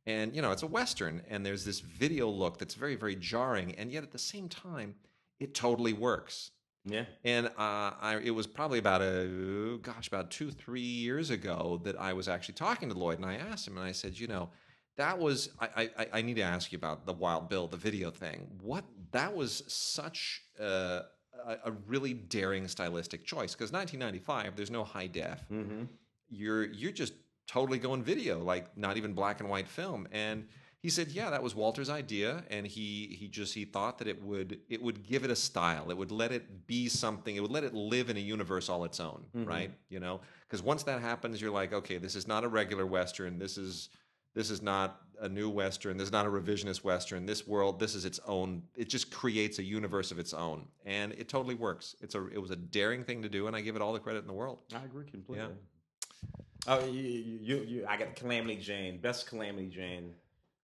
And, you know, it's a Western. And there's this video look that's very, very jarring. And yet at the same time, it totally works. Yeah. And uh, I, it was probably about, a, gosh, about two, three years ago that I was actually talking to Lloyd, and I asked him, and I said, you know, that was, I, I, I need to ask you about the Wild Bill, the video thing. What, that was such uh, a, a really daring stylistic choice, because nineteen ninety-five, there's no high def. Mm-hmm. You're, you're just totally going video, like not even black and white film. And he said, yeah, that was Walter's idea, and he he just he thought that it would it would give it a style. It would let it be something. It would let it live in a universe all its own, mm-hmm. right? You know, because once that happens, you're like, okay, this is not a regular Western. This is this is not a new Western. This is not a revisionist Western. This world, this is its own. It just creates a universe of its own, and it totally works. It's a it was a daring thing to do, and I give it all the credit in the world. I agree completely. Yeah. Oh, you you you! I got Calamity Jane, best Calamity Jane.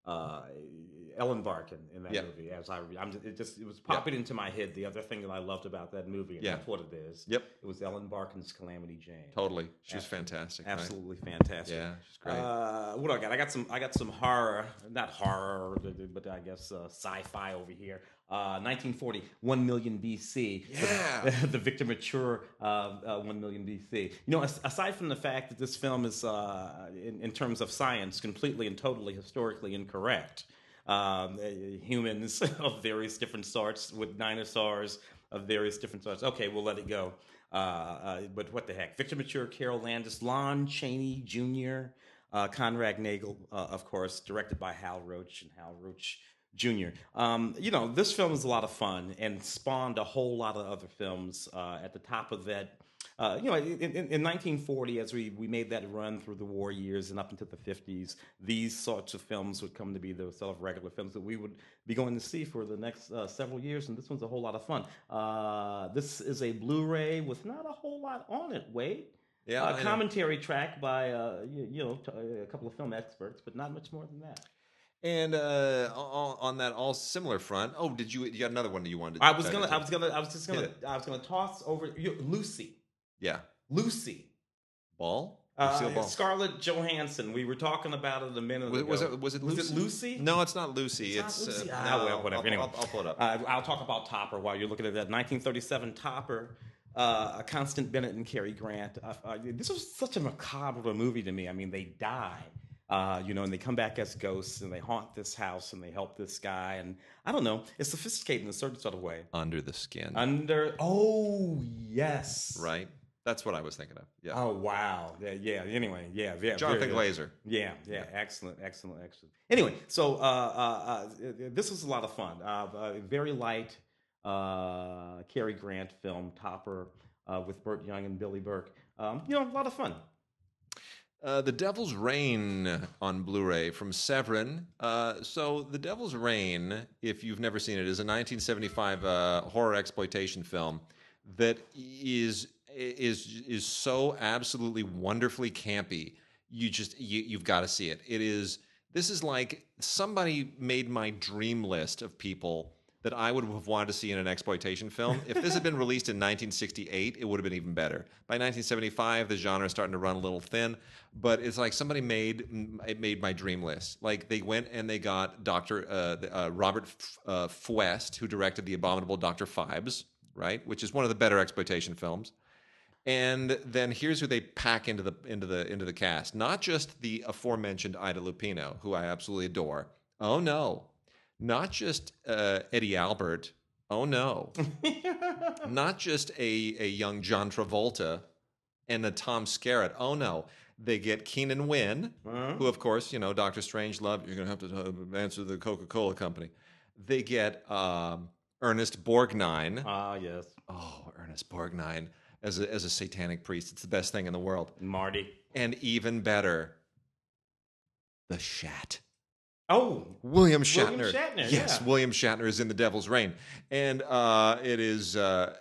Uh, Ellen Barkin in that yeah. movie. As I, I'm, it just it was popping yeah. into my head. The other thing that I loved about that movie, and yeah. that's what it is. Yep, it was Ellen Barkin's Calamity Jane. Totally, she was fantastic. Absolutely right? fantastic. Yeah, she's great. Uh, what do I got? I got some. I got some horror, not horror, but I guess uh, sci-fi over here. Uh, nineteen forty, one million B C. Yeah. The, the Victor Mature, uh, uh, one million B C. You know, as, aside from the fact that this film is, uh, in, in terms of science, completely and totally historically incorrect. Um, uh, humans of various different sorts with dinosaurs of various different sorts. Okay, we'll let it go. Uh, uh, but what the heck? Victor Mature, Carol Landis, Lon Chaney Junior, uh, Conrad Nagel, uh, of course, directed by Hal Roach, and Hal Roach Junior Um, you know, this film is a lot of fun and spawned a whole lot of other films uh, at the top of that. Uh, you know, in, in, in nineteen forty, as we, we made that run through the war years and up into the fifties, these sorts of films would come to be the sort of regular films that we would be going to see for the next uh, several years, and this one's a whole lot of fun. Uh, this is a Blu-ray with not a whole lot on it, Wade. Yeah, uh, a commentary track by, uh, you, you know, t a couple of film experts, but not much more than that. And uh, on that all similar front, oh, did you? You had another one that you wanted. To I was gonna, to I was gonna, I was just gonna, I was gonna toss over you, Lucy. Yeah, Lucy Ball. Uh, Ball. Scarlett Johansson. We were talking about it a minute was, ago. Was it? Was it Lucy? Was it Lucy? No, it's not Lucy. It's, it's not uh, Lucy. Uh, no, whatever. I'll, anyway, I'll, I'll pull it up. Uh, I'll talk about Topper while you're looking at that. nineteen thirty-seven Topper. Uh, Constance Bennett and Cary Grant. Uh, uh, this was such a macabre movie to me. I mean, they die. Uh, you know, and they come back as ghosts, and they haunt this house, and they help this guy, and I don't know. It's sophisticated in a certain sort of way. Under the Skin. Under, oh, yes. Right? That's what I was thinking of. Yeah. Oh, wow. Yeah, yeah. Anyway, yeah. yeah Jonathan very, Glazer. Yeah, yeah, yeah. Excellent, excellent, excellent. Anyway, so uh, uh, uh, this was a lot of fun. Uh, uh, very light uh, Cary Grant film, Topper, uh, with Burt Young and Billy Burke. Um, you know, a lot of fun. Uh, The Devil's Reign on Blu-ray from Severin. Uh, so The Devil's Reign, if you've never seen it, is a nineteen seventy-five uh, horror exploitation film that is is is so absolutely wonderfully campy. You just you, you've got to see it. It is this is like somebody made my dream list of people that I would have wanted to see in an exploitation film. If this had been released in nineteen sixty-eight, it would have been even better. By nineteen seventy-five, the genre is starting to run a little thin, but it's like somebody made it made my dream list. Like they went and they got Doctor Uh, uh, Robert F uh, Fuest, who directed The Abominable Doctor Fibbs, right, which is one of the better exploitation films. And then here's who they pack into the into the into the cast: not just the aforementioned Ida Lupino, who I absolutely adore. Oh no. Not just uh, Eddie Albert, oh no. Not just a, a young John Travolta and a Tom Skerritt, oh no. They get Keenan Wynn, uh-huh. who of course, you know, Doctor Strangelove, you're going to have to answer the Coca-Cola company. They get um, Ernest Borgnine. Ah, uh, yes. Oh, Ernest Borgnine as a, as a satanic priest. It's the best thing in the world. Marty. And even better, the Shat. Oh, William Shatner. William Shatner yes, yeah. William Shatner is in The Devil's Reign, and uh, it is uh,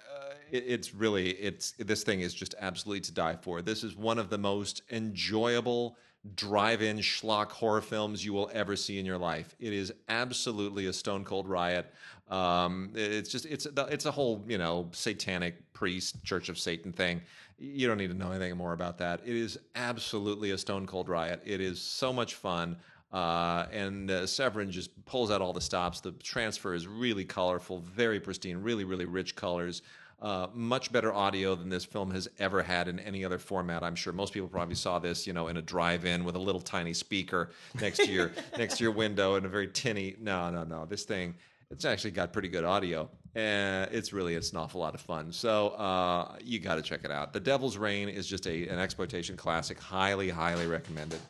it, it's really it's this thing is just absolutely to die for. This is one of the most enjoyable drive-in schlock horror films you will ever see in your life. It is absolutely a stone cold riot. Um, it, it's just it's it's a whole you know satanic priest Church of Satan thing. You don't need to know anything more about that. It is absolutely a stone cold riot. It is so much fun. Uh, and uh, Severin just pulls out all the stops. The transfer is really colorful, very pristine, really, really rich colors. Uh, much better audio than this film has ever had in any other format. I'm sure most people probably saw this, you know, in a drive-in with a little tiny speaker next to your next to your window and a very tinny. No, no, no. This thing, it's actually got pretty good audio. Uh, it's really it's an awful lot of fun. So uh, you got to check it out. The Devil's Reign is just a an exploitation classic. Highly, highly recommended.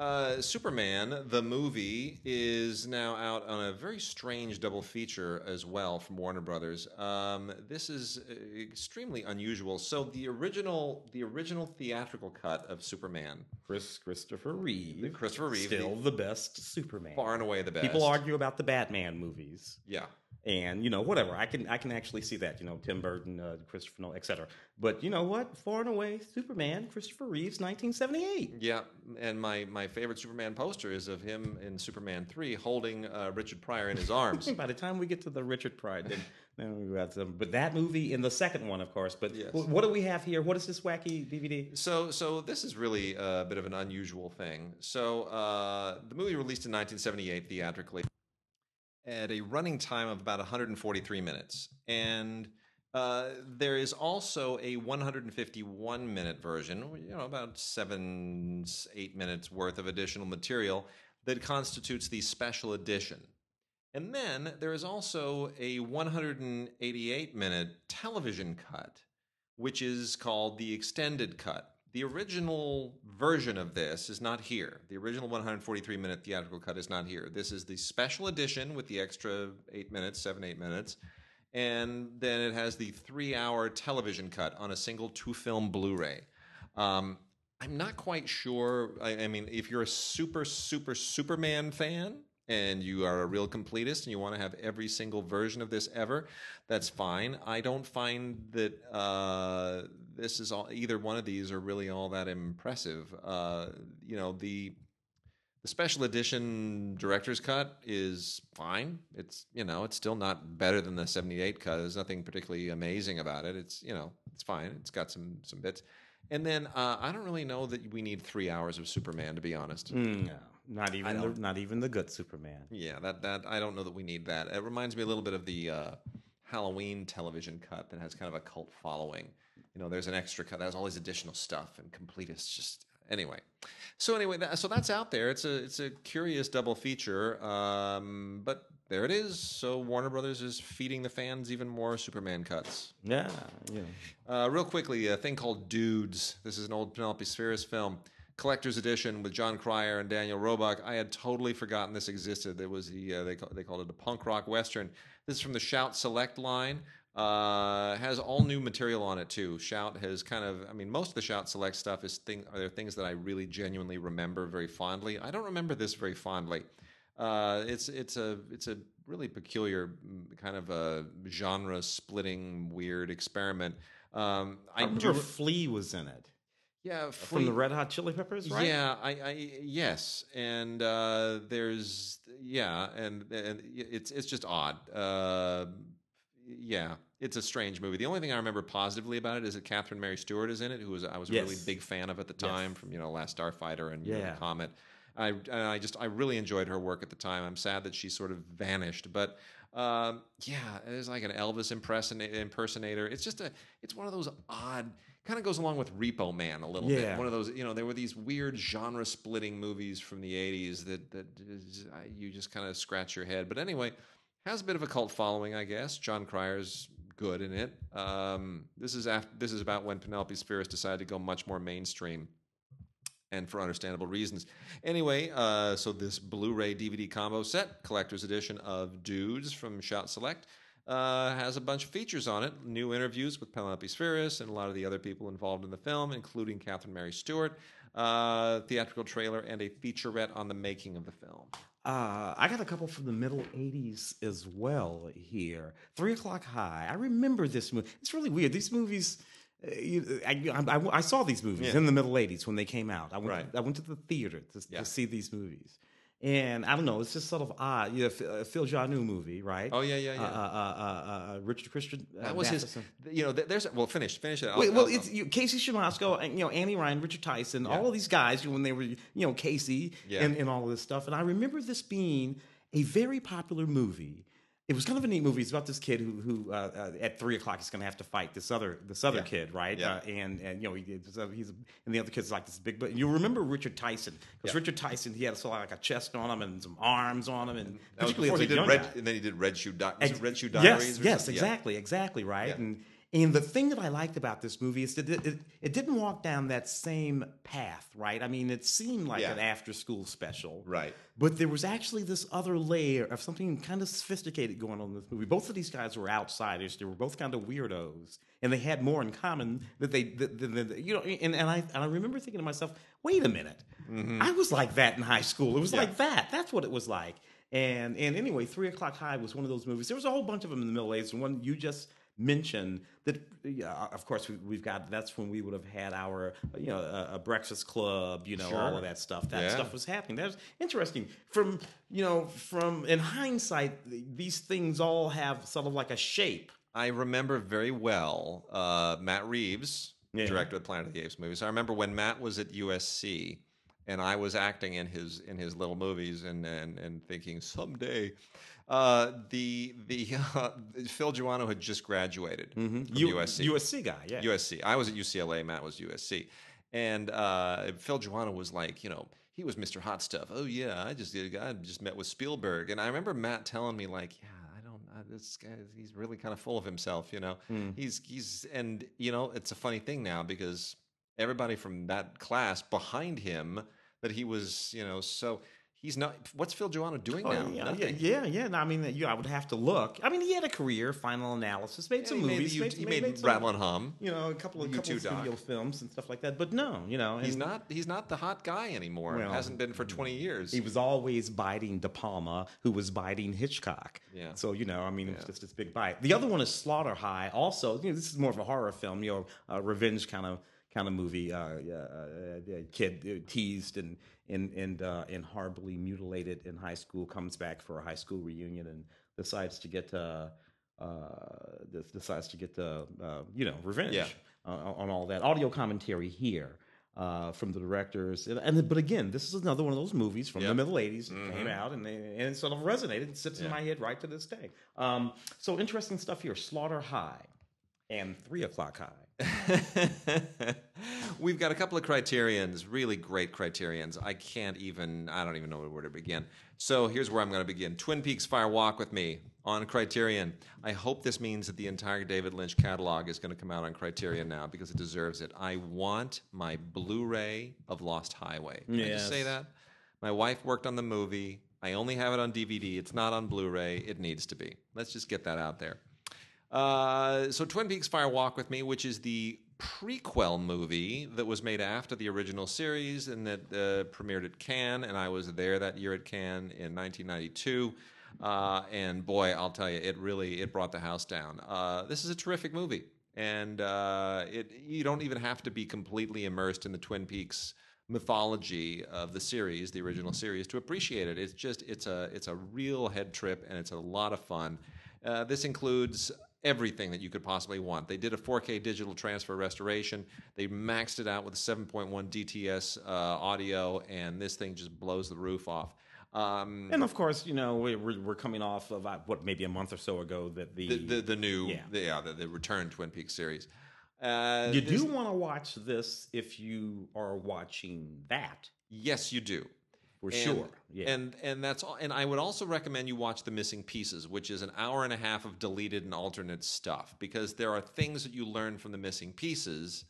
Uh, Superman, the movie, is now out on a very strange double feature as well from Warner Brothers. Um, this is extremely unusual. So the original, the original theatrical cut of Superman, Chris Christopher Reeve, Christopher Reeve, still the, the best Superman, far and away the best. People argue about the Batman movies, yeah, and you know whatever. I can I can actually see that. You know Tim Burton, uh, Christopher Nolan, et cetera. But you know what? Far and away, Superman, Christopher Reeves, nineteen seventy-eight. Yeah, and my my. favorite Superman poster is of him in Superman three holding uh, Richard Pryor in his arms. By the time we get to the Richard Pryor, then, then we got some. But that movie in the second one, of course. But yes. What do we have here? What is this wacky D V D? So, so this is really a bit of an unusual thing. So, uh, the movie released in nineteen seventy-eight theatrically at a running time of about one hundred forty-three minutes, and Uh, there is also a one hundred fifty-one minute version, you know, about seven, eight minutes worth of additional material that constitutes the special edition. And then there is also a one hundred eighty-eight minute television cut, which is called the extended cut. The original version of this is not here. The original one hundred forty-three minute theatrical cut is not here. This is the special edition with the extra eight minutes, seven, eight minutes. And then it has the three-hour television cut on a single two-film Blu-ray. Um, I'm not quite sure. I, I mean, if you're a super, super Superman fan and you are a real completist and you want to have every single version of this ever, that's fine. I don't find that uh, this is all, either one of these are really all that impressive. Uh, you know, the... The special edition director's cut is fine. It's, you know, it's still not better than the seventy-eight cut. There's nothing particularly amazing about it. It's, you know, it's fine. It's got some some bits. And then uh, I don't really know that we need three hours of Superman, to be honest. Mm, no, not even the, not even the good Superman. Yeah, that that I don't know that we need that. It reminds me a little bit of the uh, Halloween television cut that has kind of a cult following. You know, there's an extra cut that has all these additional stuff and completists just. Anyway, so anyway, that, so that's out there. It's a it's a curious double feature, um, but there it is. So Warner Brothers is feeding the fans even more Superman cuts. Yeah, yeah. Uh, real quickly, a thing called Dudes. This is an old Penelope Spheris film, collector's edition with John Cryer and Daniel Roebuck. I had totally forgotten this existed. It was the uh, they call, they called it a punk rock western. This is from the Shout Select line. Uh, has all new material on it too. Shout has kind of, I mean, most of the Shout Select stuff is thing. Are there things that I really genuinely remember very fondly? I don't remember this very fondly. Uh, it's it's a it's a really peculiar kind of a genre splitting weird experiment. Um, I, I remember do, Flea was in it. Yeah, Flea. From the Red Hot Chili Peppers, right? Yeah, I, I yes, and uh, there's yeah, and and it's it's just odd. Uh, Yeah, it's a strange movie. The only thing I remember positively about it is that Catherine Mary Stewart is in it, who was I was a yes. really big fan of at the time yes. from you know Last Starfighter and yeah. you know, Comet. I I just I really enjoyed her work at the time. I'm sad that she sort of vanished, but um, yeah, it's like an Elvis impersonator. It's just a it's one of those odd. Kind of goes along with Repo Man a little yeah. bit. One of those, you know, there were these weird genre-splitting movies from the eighties that that is, you just kind of scratch your head. But anyway. Has a bit of a cult following, I guess. John Cryer's good in it. Um, this is after, this is about when Penelope Spheris decided to go much more mainstream, and for understandable reasons. Anyway, uh, so this Blu-ray D V D combo set, collector's edition of Dudes from Shout Select, uh, has a bunch of features on it. New interviews with Penelope Spheris and a lot of the other people involved in the film, including Catherine Mary Stewart, uh, theatrical trailer, and a featurette on the making of the film. Uh, I got a couple from the middle eighties as well here. Three O'Clock High. I remember this movie. It's really weird. These movies, uh, you, I, I, I saw these movies yeah. in the middle eighties when they came out. I went, right. I went to the theater to, yeah. to see these movies. And I don't know. It's just sort of odd. You know, a Phil Jarnoux movie, right? Oh yeah, yeah, yeah. Uh, uh, uh, uh, Richard Christian. Uh, that was Matheson. his. You know, there's. Well, finish, finish it. I'll, Wait, I'll, well, I'll, it's you, Casey Shumasko, and you know, Annie Ryan, Richard Tyson, yeah. all of these guys when they were, you know, Casey yeah. and, and all of this stuff. And I remember this being a very popular movie. It was kind of a neat movie. It's about this kid who, who uh, uh, at three o'clock he's going to have to fight this other this other yeah. kid, right? Yeah. Uh, and and you know he, so he's and the other kid's like this big. But you remember Richard Tyson because yeah. Richard Tyson he had sort of like a chest on him and some arms on him, and that particularly was before he did red, and then he did Red Shoe Di- was it Red Shoe Diaries. Yes, or yes, something? exactly, yeah. exactly, right. Yeah. And and the thing that I liked about this movie is that it, it, it didn't walk down that same path, right? I mean, it seemed like yeah. an after-school special, right? But there was actually this other layer of something kind of sophisticated going on in this movie. Both of these guys were outsiders. They were both kind of weirdos, and they had more in common that they, that, that, that, you know. And, and I and I remember thinking to myself, "Wait a minute, mm-hmm. I was like that in high school. It was yeah. like that. That's what it was like." And and anyway, Three O'clock High was one of those movies. There was a whole bunch of them in the Middle Ages, and one you just mentioned that. Uh, of course, we, we've got. That's when we would have had our, you know, a, a Breakfast Club, you know, sure. all of that stuff. That yeah. stuff was happening. That's interesting. From you know, from in hindsight, these things all have sort of like a shape. I remember very well uh, Matt Reeves, yeah. director of Planet of the Apes movies. I remember when Matt was at U S C, and I was acting in his in his little movies, and and and thinking someday. Uh, the the uh, Phil Giuano had just graduated mm-hmm. from U- U S C. U S C guy, yeah. U S C. I was at U C L A. Matt was U S C, and uh, Phil Giuano was like, you know, he was Mister Hot Stuff. Oh yeah, I just did. I just met with Spielberg, and I remember Matt telling me like, yeah, I don't. Uh, this guy, he's really kind of full of himself, you know. Mm. He's he's and you know, it's a funny thing now because everybody from that class behind him that he was, you know, so. He's not. What's Phil Giuano doing oh, now? Yeah, yeah, yeah, yeah. No, I mean, you, I would have to look. I mean, he had a career. Final Analysis, made yeah, some he movies. Made, made, he made, made, made Rattle and Hum. You know, a couple of, couple of studio films and stuff like that. But no, you know, he's not. He's not the hot guy anymore. Well, hasn't been for twenty years. He was always biting De Palma, who was biting Hitchcock. Yeah. So you know, I mean, yeah. it's just this big bite. The other one is Slaughter High. Also, you know, this is more of a horror film. You know, uh, revenge kind of kind of movie. Uh, uh, uh, kid uh, teased and. And and uh, and horribly mutilated in high school, comes back for a high school reunion and decides to get uh, uh, decides to get the uh, you know revenge yeah. on, on all that. Audio commentary here uh, from the directors, and, and but again, this is another one of those movies from yep. the middle eighties that mm-hmm. came out and and it sort of resonated and sits yeah. in my head right to this day. Um, so interesting stuff here: Slaughter High and Three O'Clock High. We've got a couple of criterions, really great criterions. I can't even, I don't even know where to begin. So here's where I'm going to begin. Twin Peaks Fire Walk with Me on Criterion. I hope this means that the entire David Lynch catalog is going to come out on Criterion now because it deserves it. I want my Blu-ray of Lost Highway. Can yes. I just say that? My wife worked on the movie. I only have it on D V D. It's not on Blu-ray. It needs to be. Let's just get that out there. Uh, so Twin Peaks Fire Walk with Me, which is the prequel movie that was made after the original series and that uh, premiered at Cannes, and I was there that year at Cannes in nineteen ninety-two, uh, and boy, I'll tell you, it really, it brought the house down. Uh, this is a terrific movie, and uh, it you don't even have to be completely immersed in the Twin Peaks mythology of the series, the original series, to appreciate it. It's just, it's a, it's a real head trip, and it's a lot of fun. Uh, this includes everything that you could possibly want. They did a four K digital transfer restoration. They maxed it out with seven point one D T S uh, audio, and this thing just blows the roof off. Um, and of course, you know, we, we're, we're coming off of, what, maybe a month or so ago that the... The, the, the new, yeah, the, yeah, the, the return Twin Peaks series. Uh, you do want to watch this if you are watching that. Yes, you do. For and, sure, yeah. and and that's all. And I would also recommend you watch The Missing Pieces, which is an hour and a half of deleted and alternate stuff, because there are things that you learn from The Missing Pieces,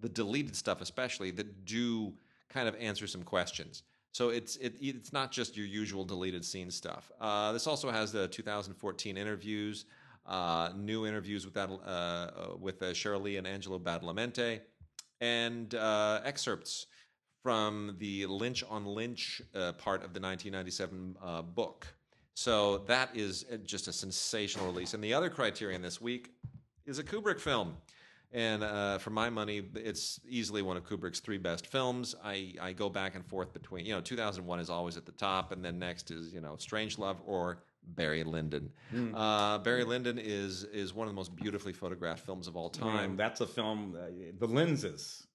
the deleted stuff especially, that do kind of answer some questions. So it's it, it's not just your usual deleted scene stuff. Uh, this also has the two thousand fourteen interviews, uh, new interviews with that uh, with uh, Shirley and Angelo Badalamenti, and uh, excerpts from the Lynch on Lynch uh, part of the nineteen ninety-seven uh, book. So that is just a sensational release. And the other criterion this week is a Kubrick film. And uh, for my money, it's easily one of Kubrick's three best films. I, I go back and forth between, you know, two thousand one is always at the top, and then next is, you know, Strangelove or Barry Lyndon. Mm. Uh, Barry Lyndon is, is one of the most beautifully photographed films of all time. Mm, that's a film, uh, the lenses.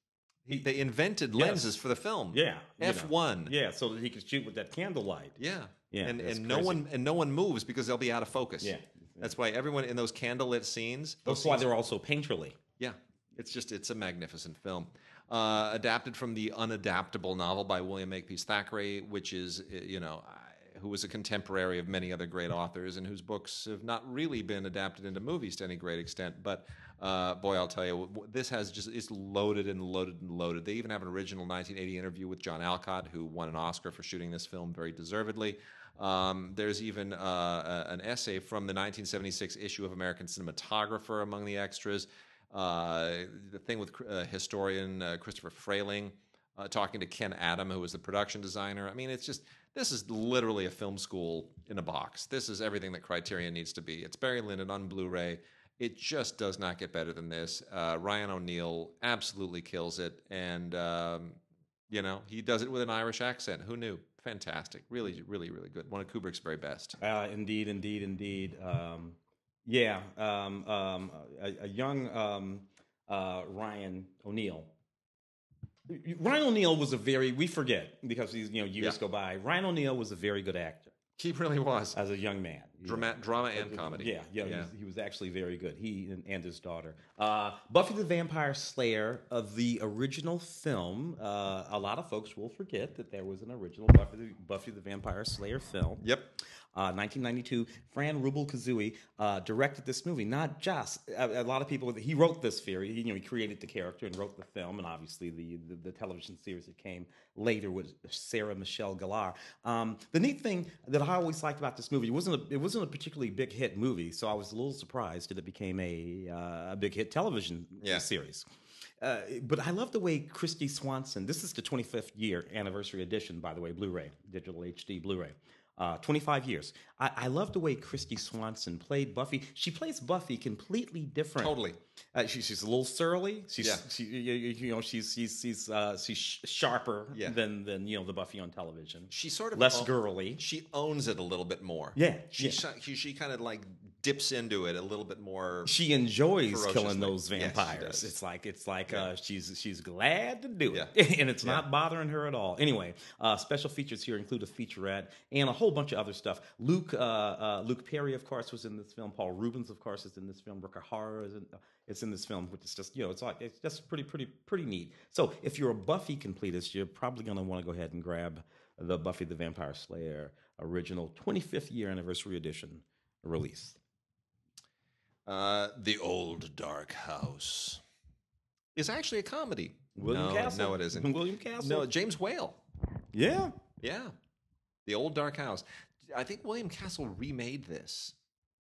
He, they invented lenses yes. for the film. Yeah, F one. Yeah, so that he could shoot with that candlelight. Yeah, yeah, and and no crazy. one and no one moves because they'll be out of focus. Yeah, that's why everyone in those candlelit scenes. Those that's scenes, why they're all so painterly. Yeah, it's just it's a magnificent film. Uh, adapted from the unadaptable novel by William Makepeace Thackeray, which is you know. who was a contemporary of many other great authors and whose books have not really been adapted into movies to any great extent. But, uh, boy, I'll tell you, this has just, it's loaded and loaded and loaded. They even have an original nineteen eighty interview with John Alcott, who won an Oscar for shooting this film very deservedly. Um, there's even uh, an essay from the nineteen seventy-six issue of American Cinematographer among the extras. Uh, the thing with uh, historian uh, Christopher Frayling, uh, talking to Ken Adam, who was the production designer. I mean, it's just... This is literally a film school in a box. This is everything that Criterion needs to be. It's Barry Lyndon on Blu-ray. It just does not get better than this. Uh, Ryan O'Neal absolutely kills it. And, um, you know, he does it with an Irish accent. Who knew? Fantastic. Really, really, really good. One of Kubrick's very best. Uh, indeed, indeed, indeed. Um, yeah. Um, um, a, a young um, uh, Ryan O'Neal. Ryan O'Neal was a very, we forget because these you know years yeah. go by. Ryan O'Neal was a very good actor. He really was as a young man. Drama, know. drama and uh, comedy. Yeah, yeah, yeah. He, was, he was actually very good. He and, and his daughter. Uh, Buffy the Vampire Slayer, uh, the original film. Uh, a lot of folks will forget that there was an original Buffy the, Buffy the Vampire Slayer film. Yep. Uh, nineteen ninety-two, Fran Rubel-Kazooie uh, directed this movie. Not just a, a lot of people. He wrote this theory. He, you know, he created the character and wrote the film, and obviously the the, the television series that came later was Sarah Michelle Gellar. Um, the neat thing that I always liked about this movie it wasn't a, it wasn't a particularly big hit movie, so I was a little surprised that it became a uh, a big hit television yeah. series. Uh, but I love the way Christy Swanson. This is the twenty-fifth year anniversary edition, by the way, Blu-ray, digital H D Blu-ray. Uh, twenty-five years. I, I love the way Christy Swanson played Buffy. She plays Buffy completely different. Totally. Uh, she, she's a little surly. She's, yeah. she, you know, she's she's she's uh, she's sharper yeah. than than you know the Buffy on television. She's sort of less girly. She owns it a little bit more. Yeah. She yeah. she, she kind of like dips into it a little bit more. She enjoys killing those vampires. Yes, it's like it's like yeah. uh, she's she's glad to do it, yeah. and it's yeah. not bothering her at all. Anyway, uh, special features here include a featurette and a whole bunch of other stuff. Luke uh, uh, Luke Perry, of course, was in this film. Paul Rubens, of course, is in this film. Rutger Hauer is in, uh, is in this film, which is just you know, it's like it's just pretty, pretty, pretty neat. So if you're a Buffy completist, you're probably going to want to go ahead and grab the Buffy the Vampire Slayer original twenty-fifth year anniversary edition release. Uh, The Old Dark House is actually a comedy. William no, Castle? No, it isn't. William Castle? No, James Whale. Yeah, yeah. The Old Dark House. I think William Castle remade this.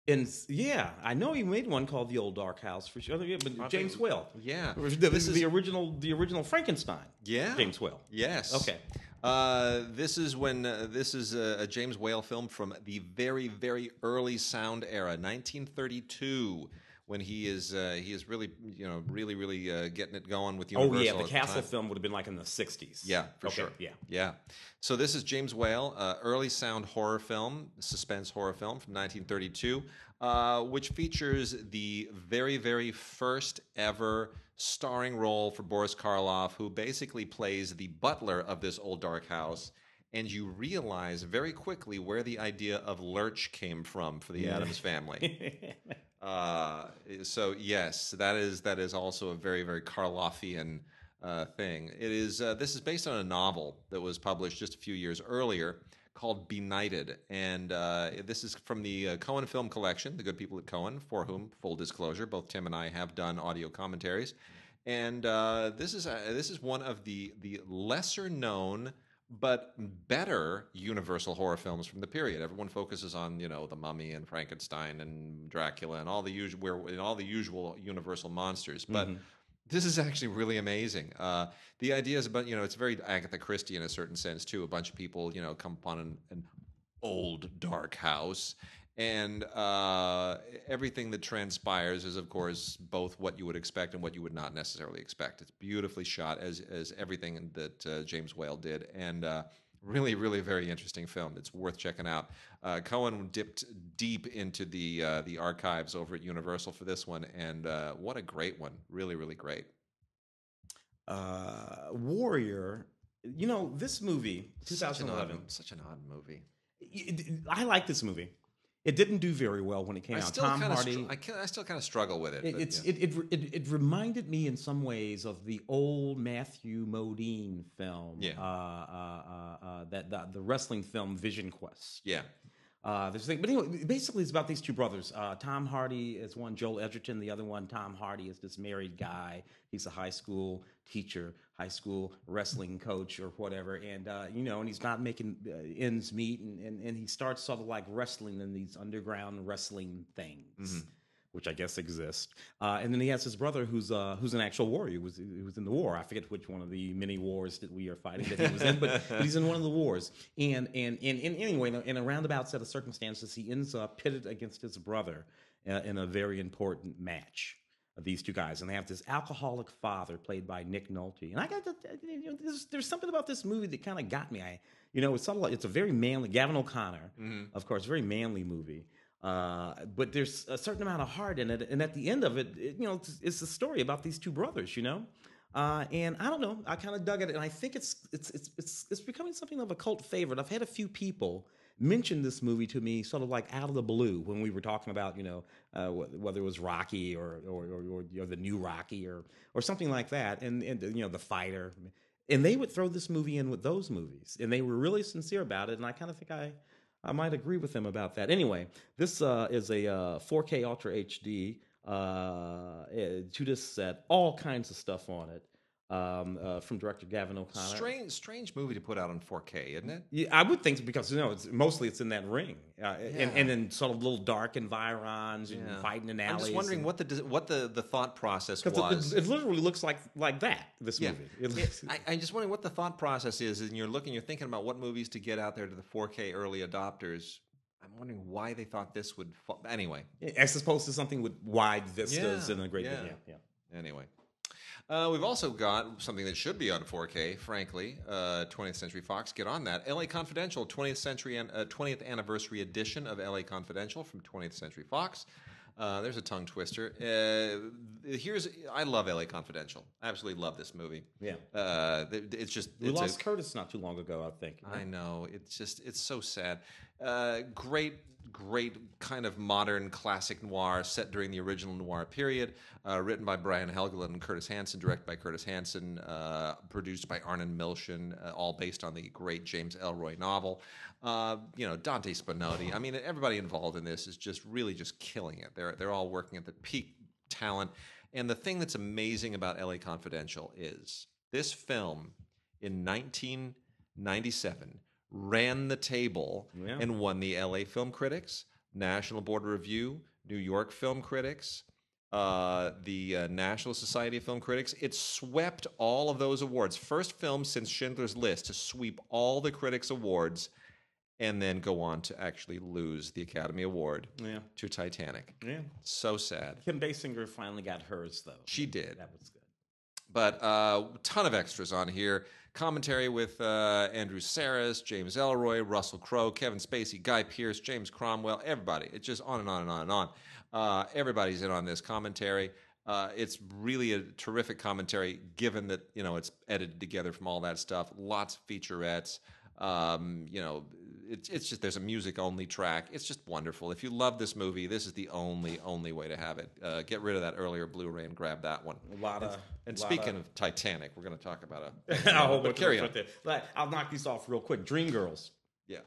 And yeah, I know he made one called The Old Dark House for sure. Yeah, but James Whale. Yeah, this, this is the original. The original Frankenstein. Yeah, James Whale. Yes. Okay. Uh, this is when uh, this is a, a James Whale film from the very, very early sound era, nineteen thirty-two. When he is uh, he is really you know really really uh, getting it going with Universal. Oh yeah, the Castle film would have been like in the sixties. Yeah, for okay, sure. Yeah, yeah. So this is James Whale, uh, early sound horror film, suspense horror film from nineteen thirty-two, uh, which features the very very first ever starring role for Boris Karloff, who basically plays the butler of this old dark house. And you realize very quickly where the idea of Lurch came from for the Addams Family. Uh, so yes, that is that is also a very very Karloffian uh, thing. It is uh, this is based on a novel that was published just a few years earlier called Benighted, and uh, this is from the uh, Cohen Film Collection, the good people at Cohen, for whom full disclosure, both Tim and I have done audio commentaries, and uh, this is uh, this is one of the the lesser known but better Universal horror films from the period. Everyone focuses on, you know, The Mummy and Frankenstein and Dracula and all the usual, where and all the usual Universal monsters. But mm-hmm. this is actually really amazing. Uh, the idea is about, you know, it's very Agatha Christie in a certain sense too. A bunch of people, you know, come upon an, an old dark house, and uh, everything that transpires is, of course, both what you would expect and what you would not necessarily expect. It's beautifully shot, as as everything that uh, James Whale did, and uh, really, really very interesting film. It's worth checking out. Uh, Cohen dipped deep into the uh, the archives over at Universal for this one, and uh, what a great one! Really, really great. uh, Warrior. You know, this movie, twenty eleven. Such an odd, such an odd movie. It, I like this movie. It didn't do very well when it came I out. Tom Hardy. Str- I, can, I still kind of struggle with it. It, but, it's, yeah. it, it, it. It reminded me in some ways of the old Matthew Modine film, yeah. uh, uh, uh, uh, that the, the wrestling film Vision Quest. Yeah. Uh, there's a thing, but anyway, basically it's about these two brothers. Uh, Tom Hardy is one, Joel Edgerton, the other one. Tom Hardy is this married guy. He's a high school teacher, high school wrestling coach, or whatever. And uh, you know, and he's not making uh, ends meet, and, and and he starts sort of like wrestling in these underground wrestling things, mm-hmm. which I guess exist. Uh, and then he has his brother, who's uh, who's an actual warrior, who was who was in the war. I forget which one of the many wars that we are fighting that he was in, but, but he's in one of the wars. And and and, and anyway, in a roundabout set of circumstances, he ends up pitted against his brother uh, in a very important match. These two guys, and they have this alcoholic father played by Nick Nolte. And I got to, you know, there's, there's something about this movie that kind of got me. I, you know, it's sort of like, it's a very manly Gavin O'Connor, mm-hmm. of course, very manly movie. Uh, but there's a certain amount of heart in it, and at the end of it, it you know, it's, it's a story about these two brothers, you know. Uh, and I don't know, I kind of dug it, and I think it's it's it's it's it's becoming something of a cult favorite. I've had a few people mentioned this movie to me sort of like out of the blue when we were talking about, you know, uh, whether it was Rocky or or, or, or you know, the new Rocky or or something like that, and, and you know, The Fighter, and they would throw this movie in with those movies, and they were really sincere about it, and I kind of think I I might agree with them about that. Anyway, this uh, is a uh, four K Ultra H D uh, Judas set, all kinds of stuff on it. Um, uh, from director Gavin O'Connor. Strange, strange movie to put out on four K, isn't it? Yeah, I would think so, because you know, it's mostly it's in that ring, uh, yeah. and and in sort of little dark environs, and yeah. fighting in alleys. I'm just wondering and, what the what the, the thought process was. It, it, it literally looks like like that. This yeah. movie. It looks, it, I, I'm just wondering what the thought process is, and you're looking, you're thinking about what movies to get out there to the four K early adopters. I'm wondering why they thought this would. Fall. Anyway, as opposed to something with wide vistas yeah. and a great. Yeah. Video. Yeah. yeah. Anyway. Uh, we've also got something that should be on four K, frankly, uh, twentieth Century Fox. Get on that. L A Confidential, twentieth Century and uh, twentieth Anniversary Edition of L A Confidential from twentieth Century Fox. Uh, there's a tongue twister. Uh, here's I love L A Confidential. I absolutely love this movie. Yeah, uh, it's just we it's lost a, Curtis not too long ago, I think. Right? I know. It's just it's so sad. Uh, great. Great kind of modern classic noir set during the original noir period, uh, written by Brian Helgeland and Curtis Hanson, directed by Curtis Hanson, uh, produced by Arnon Milshan, uh, all based on the great James Ellroy novel. Uh, you know, Dante Spinotti. I mean, everybody involved in this is just really just killing it. They're they're all working at the peak talent. And the thing that's amazing about L A Confidential is this film in nineteen ninety-seven ran the table yeah. and won the L A Film Critics, National Board of Review, New York Film Critics, uh, the uh, National Society of Film Critics. It swept all of those awards. First film since Schindler's List to sweep all the critics' awards and then go on to actually lose the Academy Award yeah. to Titanic. Yeah. So sad. Kim Basinger finally got hers, though. She did. That was good. But a uh, ton of extras on here. Commentary with uh, Andrew Sarris, James Ellroy, Russell Crowe, Kevin Spacey, Guy Pearce, James Cromwell, everybody. It's just on and on and on and on. Uh, everybody's in on this commentary. Uh, it's really a terrific commentary, given that, you know, it's edited together from all that stuff. Lots of featurettes. Um, you know, it's it's just there's a music-only track. It's just wonderful. If you love this movie, this is the only only way to have it. Uh, get rid of that earlier Blu-ray and grab that one. A lot of. And, and lot speaking of, of Titanic, we're going to talk about a. I'll hold carry on. Right there. Like, I'll knock these off real quick. Dreamgirls. Yeah.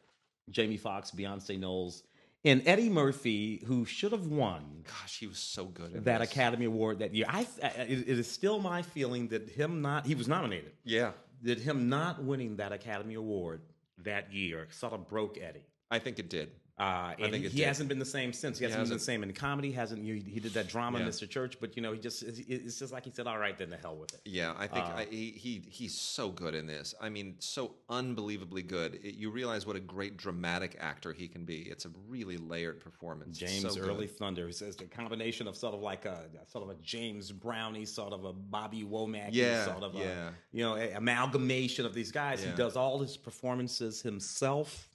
Jamie Foxx, Beyonce Knowles, and Eddie Murphy, who should have won. Gosh, he was so good at that this. Academy Award that year. I, I it, it is still my feeling that him not he was nominated. Yeah. That him not winning that Academy Award that year sort of broke Eddie. I think it did. Uh, and I think it he did. Hasn't been the same since. He hasn't, he hasn't been the same in comedy. Hasn't he? He did that drama, yeah. Mister Church, but you know, he just—it's just like he said, "All right, then, to hell with it." Yeah, I think uh, I, he, he he's so good in this. I mean, so unbelievably good. It, you realize what a great dramatic actor he can be. It's a really layered performance. James so Early good. Thunder. He says the combination of sort of like a sort of a James Brownie, sort of a Bobby Womack, yeah, sort of yeah. a, you know, amalgamation of these guys. Yeah. He does all his performances himself.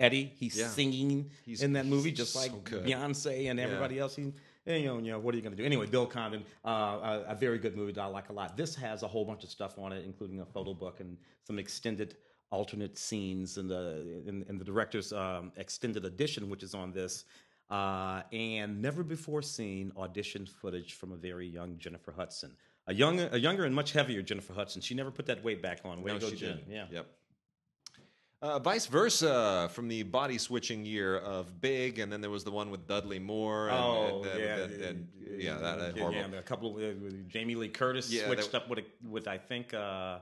Eddie, he's yeah. singing he's, in that movie, just like so Beyonce and everybody yeah. else. He, And, you know, you know, what are you going to do? Anyway, Bill Condon, uh, a, a very good movie that I like a lot. This has a whole bunch of stuff on it, including a photo book and some extended alternate scenes, and the in, in the director's um, extended edition, which is on this. Uh, and never before seen audition footage from a very young Jennifer Hudson, a young, a younger and much heavier Jennifer Hudson. She never put that weight back on. Way no, to go, she Jen. Didn't. Yeah. Yep. Uh, vice versa, from the body switching year of Big, and then there was the one with Dudley Moore. And, oh, and, and, yeah, and, and, and, yeah, that, that horrible. Yeah, a couple of, uh, with Jamie Lee Curtis yeah, switched that, up with, a, with I think. Uh,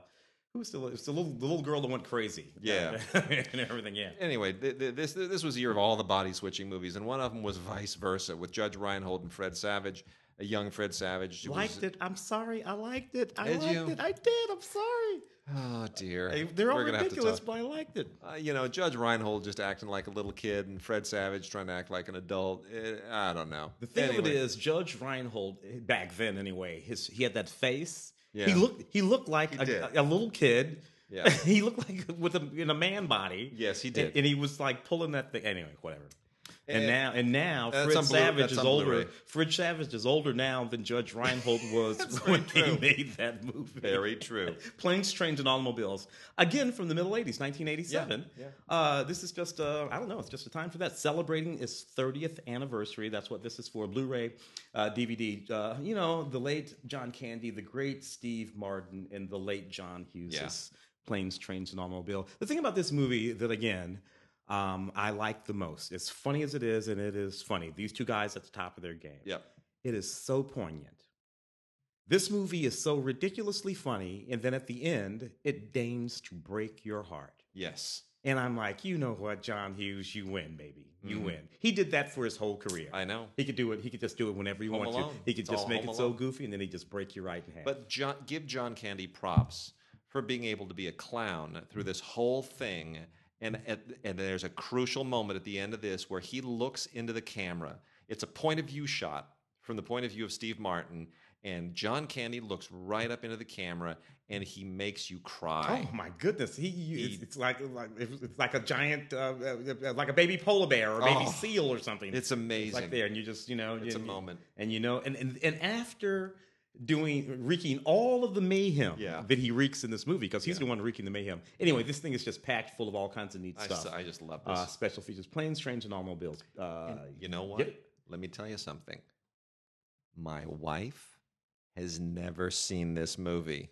Who was the, it was the little the little girl that went crazy? Yeah, and everything. Yeah. Anyway, th th this this was a year of all the body switching movies, and one of them was Vice Versa with Judge Reinhold and Fred Savage, a young Fred Savage. Liked was, it. I'm sorry, I liked it. I liked you? it. I did. I'm sorry. Oh dear, I, they're all ridiculous, but I liked it. Uh, you know, Judge Reinhold just acting like a little kid, and Fred Savage trying to act like an adult. It, I don't know. The thing anyway. of it is, Judge Reinhold back then, anyway, his he had that face. Yeah. He looked. He looked like he a, a, a little kid. Yeah. He looked like with a in a man body. Yes, he did. And, and he was like pulling that thing. Anyway, whatever. And, and now, and now, and Fred Savage is older. Fred Savage is older now than Judge Reinhold was when he made that movie. Very true. Planes, Trains, and Automobiles, again from the middle eighties, nineteen eighty-seven. Yeah. Yeah. Uh, this is just, uh, I don't know, it's just a time for that. Celebrating its thirtieth anniversary. That's what this is for. Blu-ray, uh, D V D. Uh, you know, the late John Candy, the great Steve Martin, and the late John Hughes. Yeah. Planes, Trains, and Automobile. The thing about this movie that again. Um, I like the most. As funny as it is, and it is funny. These two guys at the top of their game. Yep. It is so poignant. This movie is so ridiculously funny, and then at the end, it deigns to break your heart. Yes. And I'm like, you know what, John Hughes, you win, baby. You mm-hmm. win. He did that for his whole career. I know. He could do it. He could just do it whenever he home wants alone. to. He could it's just make it alone. so goofy, and then he just break you right in half. But John, give John Candy props for being able to be a clown through this whole thing. And, at, and there's a crucial moment at the end of this where he looks into the camera. It's a point of view shot from the point of view of Steve Martin, and John Candy looks right up into the camera, and he makes you cry. Oh my goodness! He, he it's like like it's like a giant, uh, like a baby polar bear or baby oh, seal or something. It's amazing. It's like there, and you just you know, it's you, a moment, and you know, and and, and after. Doing wreaking all of the mayhem yeah. that he wreaks in this movie, because he's yeah. the one wreaking the mayhem. Anyway, this thing is just packed full of all kinds of neat I stuff. I just love this. Uh, special features, planes, trains, and automobiles. Uh, and you know what? Yep. Let me tell you something. My wife has never seen this movie.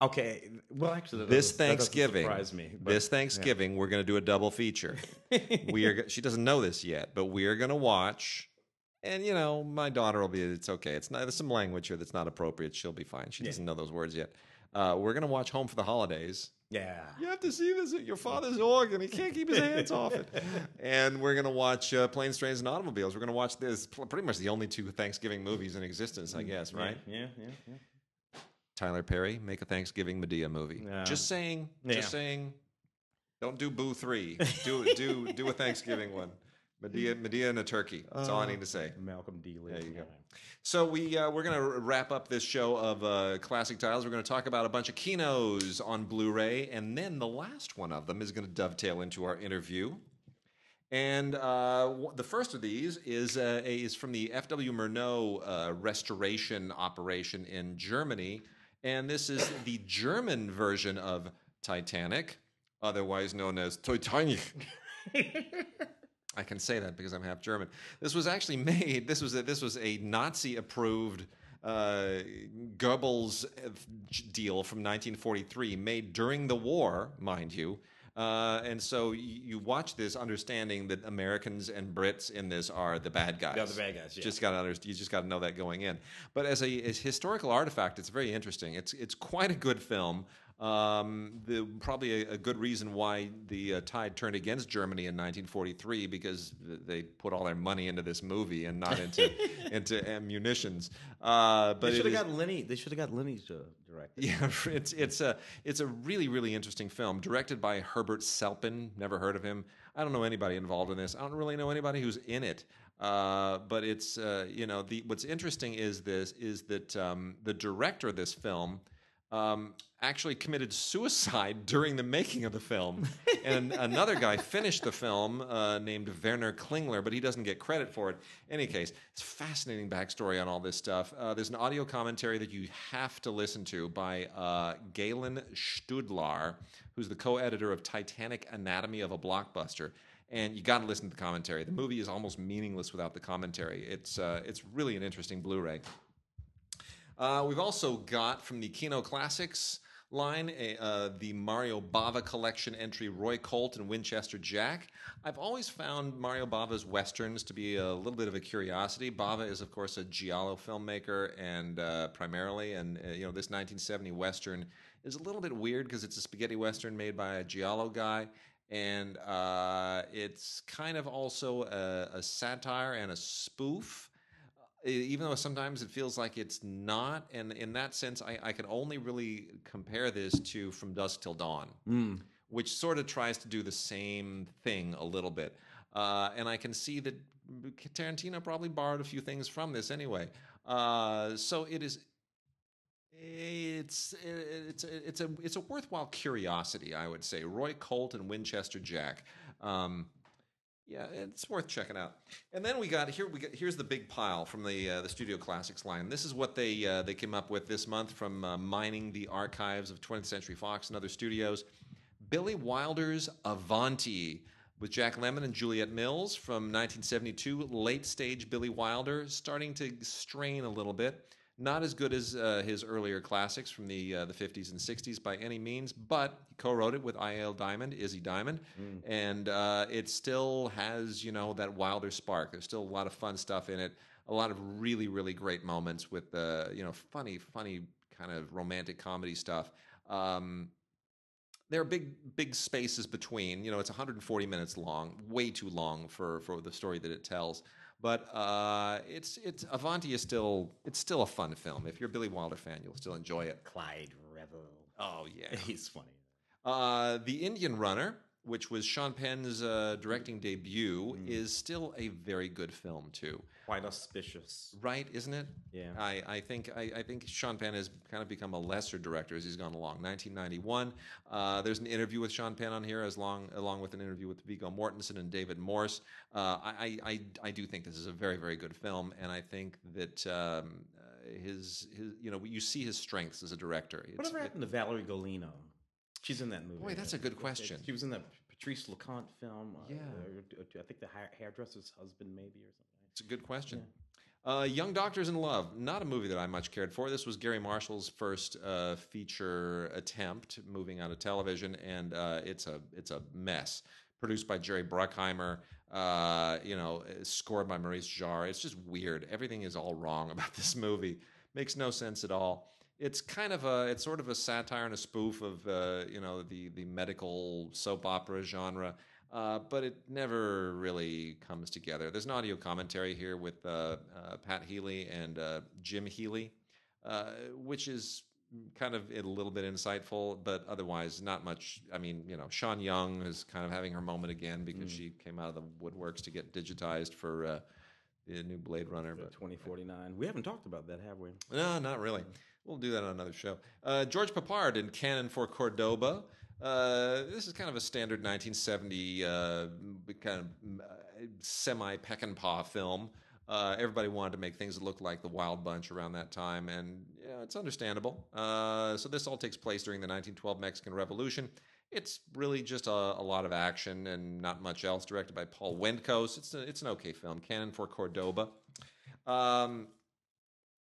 Okay, well, actually, that this Thanksgiving that doesn't surprise me. But, this Thanksgiving, yeah. we're going to do a double feature. we are. She doesn't know this yet, but we are going to watch. And, you know, my daughter will be, it's okay. It's not, there's some language here that's not appropriate. She'll be fine. She yeah. doesn't know those words yet. Uh, we're going to watch Home for the Holidays. Yeah. You have to see this at your father's organ. He can't keep his hands off it. And we're going to watch uh, Planes, Trains, and Automobiles. We're going to watch this, pretty much the only two Thanksgiving movies in existence, I guess, right? Yeah, yeah, yeah. yeah. Tyler Perry, make a Thanksgiving Madea movie. Uh, just saying, yeah. just saying. Don't do Boo three. Do, do, do a Thanksgiving one. Medea, Medea and a turkey. That's uh, all I need to say. Malcolm D. Lee. There you go. So we, uh, we're going to wrap up this show of uh, classic titles. We're going to talk about a bunch of Kinos on Blu-ray, and then the last one of them is going to dovetail into our interview. And uh, the first of these is, uh, is from the F W Murnau uh, restoration operation in Germany, and this is the German version of Titanic, otherwise known as Titanic. I can say that because I'm half German. This was actually made. This was a, this was a Nazi-approved uh, Goebbels deal from nineteen forty-three, made during the war, mind you. Uh, and so you watch this, understanding that Americans and Brits in this are the bad guys. They're the bad guys. Yeah. Just got to you just got to know that going in. But as a as historical artifact, it's very interesting. It's it's quite a good film. Um, the, probably a, a good reason why the uh, tide turned against Germany in nineteen forty-three, because they put all their money into this movie and not into into ammunitions. Uh, but they should have got Lenny. They should have got Lenny to direct it. Yeah, it's it's a it's a really really interesting film, directed by Herbert Selpin. Never heard of him. I don't know anybody involved in this. I don't really know anybody who's in it. Uh, but it's uh, you know the what's interesting is this is that um, the director of this film. um, actually committed suicide during the making of the film. And another guy finished the film uh, named Werner Klingler, but he doesn't get credit for it. In any case, it's a fascinating backstory on all this stuff. Uh, there's an audio commentary that you have to listen to by uh, Galen Studlar, who's the co-editor of Titanic Anatomy of a Blockbuster. And you got to listen to the commentary. The movie is almost meaningless without the commentary. It's uh, it's really an interesting Blu-ray. Uh, we've also got from the Kino Classics line a, uh, the Mario Bava collection entry Roy Colt and Winchester Jack. I've always found Mario Bava's westerns to be a little bit of a curiosity. Bava is, of course, a giallo filmmaker, and uh, primarily, and uh, you know, this nineteen seventy western is a little bit weird because it's a spaghetti western made by a giallo guy. And uh, it's kind of also a, a satire and a spoof, even though sometimes it feels like it's not. And in that sense, I, I could only really compare this to From Dusk Till Dawn, mm. which sort of tries to do the same thing a little bit. Uh, and I can see that Tarantino probably borrowed a few things from this anyway. Uh, so it is... It's it's it's a it's a worthwhile curiosity, I would say. Roy Colt and Winchester Jack, um, yeah, it's worth checking out. And then we got here we got, here's the big pile from the uh, the Studio Classics line. This is what they uh, they came up with this month from uh, mining the archives of twentieth century fox and other studios. Billy Wilder's Avanti with Jack Lemmon and Juliette Mills from nineteen seventy-two. Late stage Billy Wilder starting to strain a little bit. Not as good as uh, his earlier classics from the uh, the fifties and sixties by any means, but he co-wrote it with I L Diamond, Izzy Diamond, mm. and uh, it still has, you know, that Wilder spark. There's still a lot of fun stuff in it, a lot of really, really great moments with, uh, you know, funny, funny kind of romantic comedy stuff. Um, there are big, big spaces between. You know, it's one hundred forty minutes long, way too long for for the story that it tells. But uh, it's it's Avanti is still it's still a fun film. If you're a Billy Wilder fan, you'll still enjoy it. Clyde Revel. Oh yeah, he's funny. Uh, the Indian Runner, which was Sean Penn's uh, directing debut, mm. is still a very good film too. Quite auspicious, right? Isn't it? Yeah. I I think I, I think Sean Penn has kind of become a lesser director as he's gone along. nineteen ninety-one. Uh, there's an interview with Sean Penn on here, as long along with an interview with Viggo Mortensen and David Morse. Uh, I, I I do think this is a very very good film, and I think that. Um, his his you know you see his strengths as a director. It's, Whatever happened it, to Valerie Golino? She's in that movie. Wait, that's a good question. She was in that Patrice LeConte film. Yeah. Uh, I think The Hairdresser's Husband, maybe, or something. It's a good question. Yeah. Uh, Young Doctors in Love, not a movie that I much cared for. This was Gary Marshall's first uh, feature attempt moving out of television, and uh, it's a it's a mess. Produced by Jerry Bruckheimer, uh, you know, scored by Maurice Jarre. It's just weird. Everything is all wrong about this movie. Makes no sense at all. It's kind of a, it's sort of a satire and a spoof of, uh, you know, the the medical soap opera genre, uh, but it never really comes together. There's an audio commentary here with uh, uh, Pat Healy and uh, Jim Healy, uh, which is kind of a little bit insightful, but otherwise not much. I mean, you know, Sean Young is kind of having her moment again because mm. she came out of the woodworks to get digitized for uh, the new Blade Runner. But twenty forty-nine. We haven't talked about that, have we? No, not really. We'll do that on another show. Uh, George Papard in Cannon for Cordoba. Uh, this is kind of a standard nineteen seventy uh, kind of semi-Peckinpah film. Uh, everybody wanted to make things that looked like The Wild Bunch around that time, and yeah, it's understandable. Uh, so this all takes place during the nineteen twelve Mexican Revolution. It's really just a, a lot of action and not much else. Directed by Paul Wendkos. It's a, it's an okay film. Cannon for Cordoba. Um,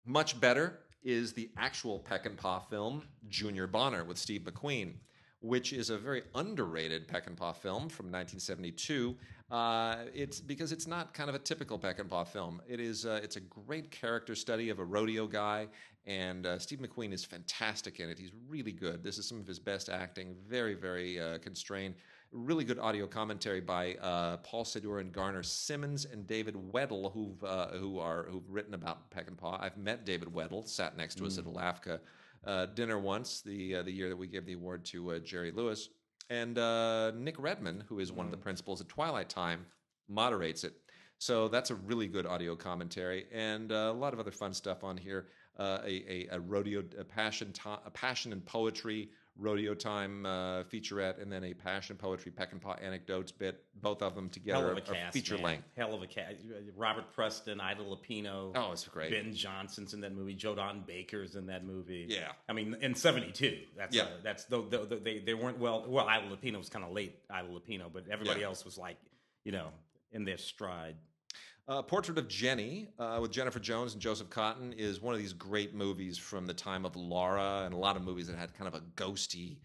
much better is the actual Peckinpah film, Junior Bonner with Steve McQueen, which is a very underrated Peckinpah film from nineteen seventy-two. Uh, it's because it's not kind of a typical Peckinpah film. It is. Uh, it's a great character study of a rodeo guy, and uh, Steve McQueen is fantastic in it. He's really good. This is some of his best acting. Very, very uh, constrained. Really good audio commentary by uh, Paul Sedor and Garner Simmons and David Weddell, who've uh, who are who've written about Peckinpah. I've met David Weddell, sat next to mm. us at a L A F C A uh, dinner once, the uh, the year that we gave the award to uh, Jerry Lewis, and uh, Nick Redman, who is mm. one of the principals at Twilight Time, moderates it. So that's a really good audio commentary and uh, a lot of other fun stuff on here. uh, a, a, a rodeo, a passion, to, a passion and poetry rodeo time uh, featurette, and then a passion poetry peck and paw anecdotes bit. Both of them together are feature man. length. Hell of a cast. Robert Preston, Ida Lupino. Oh, it's great. Ben Johnson's in that movie. Jodan Baker's in that movie. Yeah, I mean, in seventy-two. That's yeah. a, that's the, the, the, they they weren't well. Well, Ida Lupino was kind of late. Ida Lupino, but everybody yeah. else was like, you know, in their stride. Uh, Portrait of Jenny uh, with Jennifer Jones and Joseph Cotten is one of these great movies from the time of Laura and a lot of movies that had kind of a ghosty,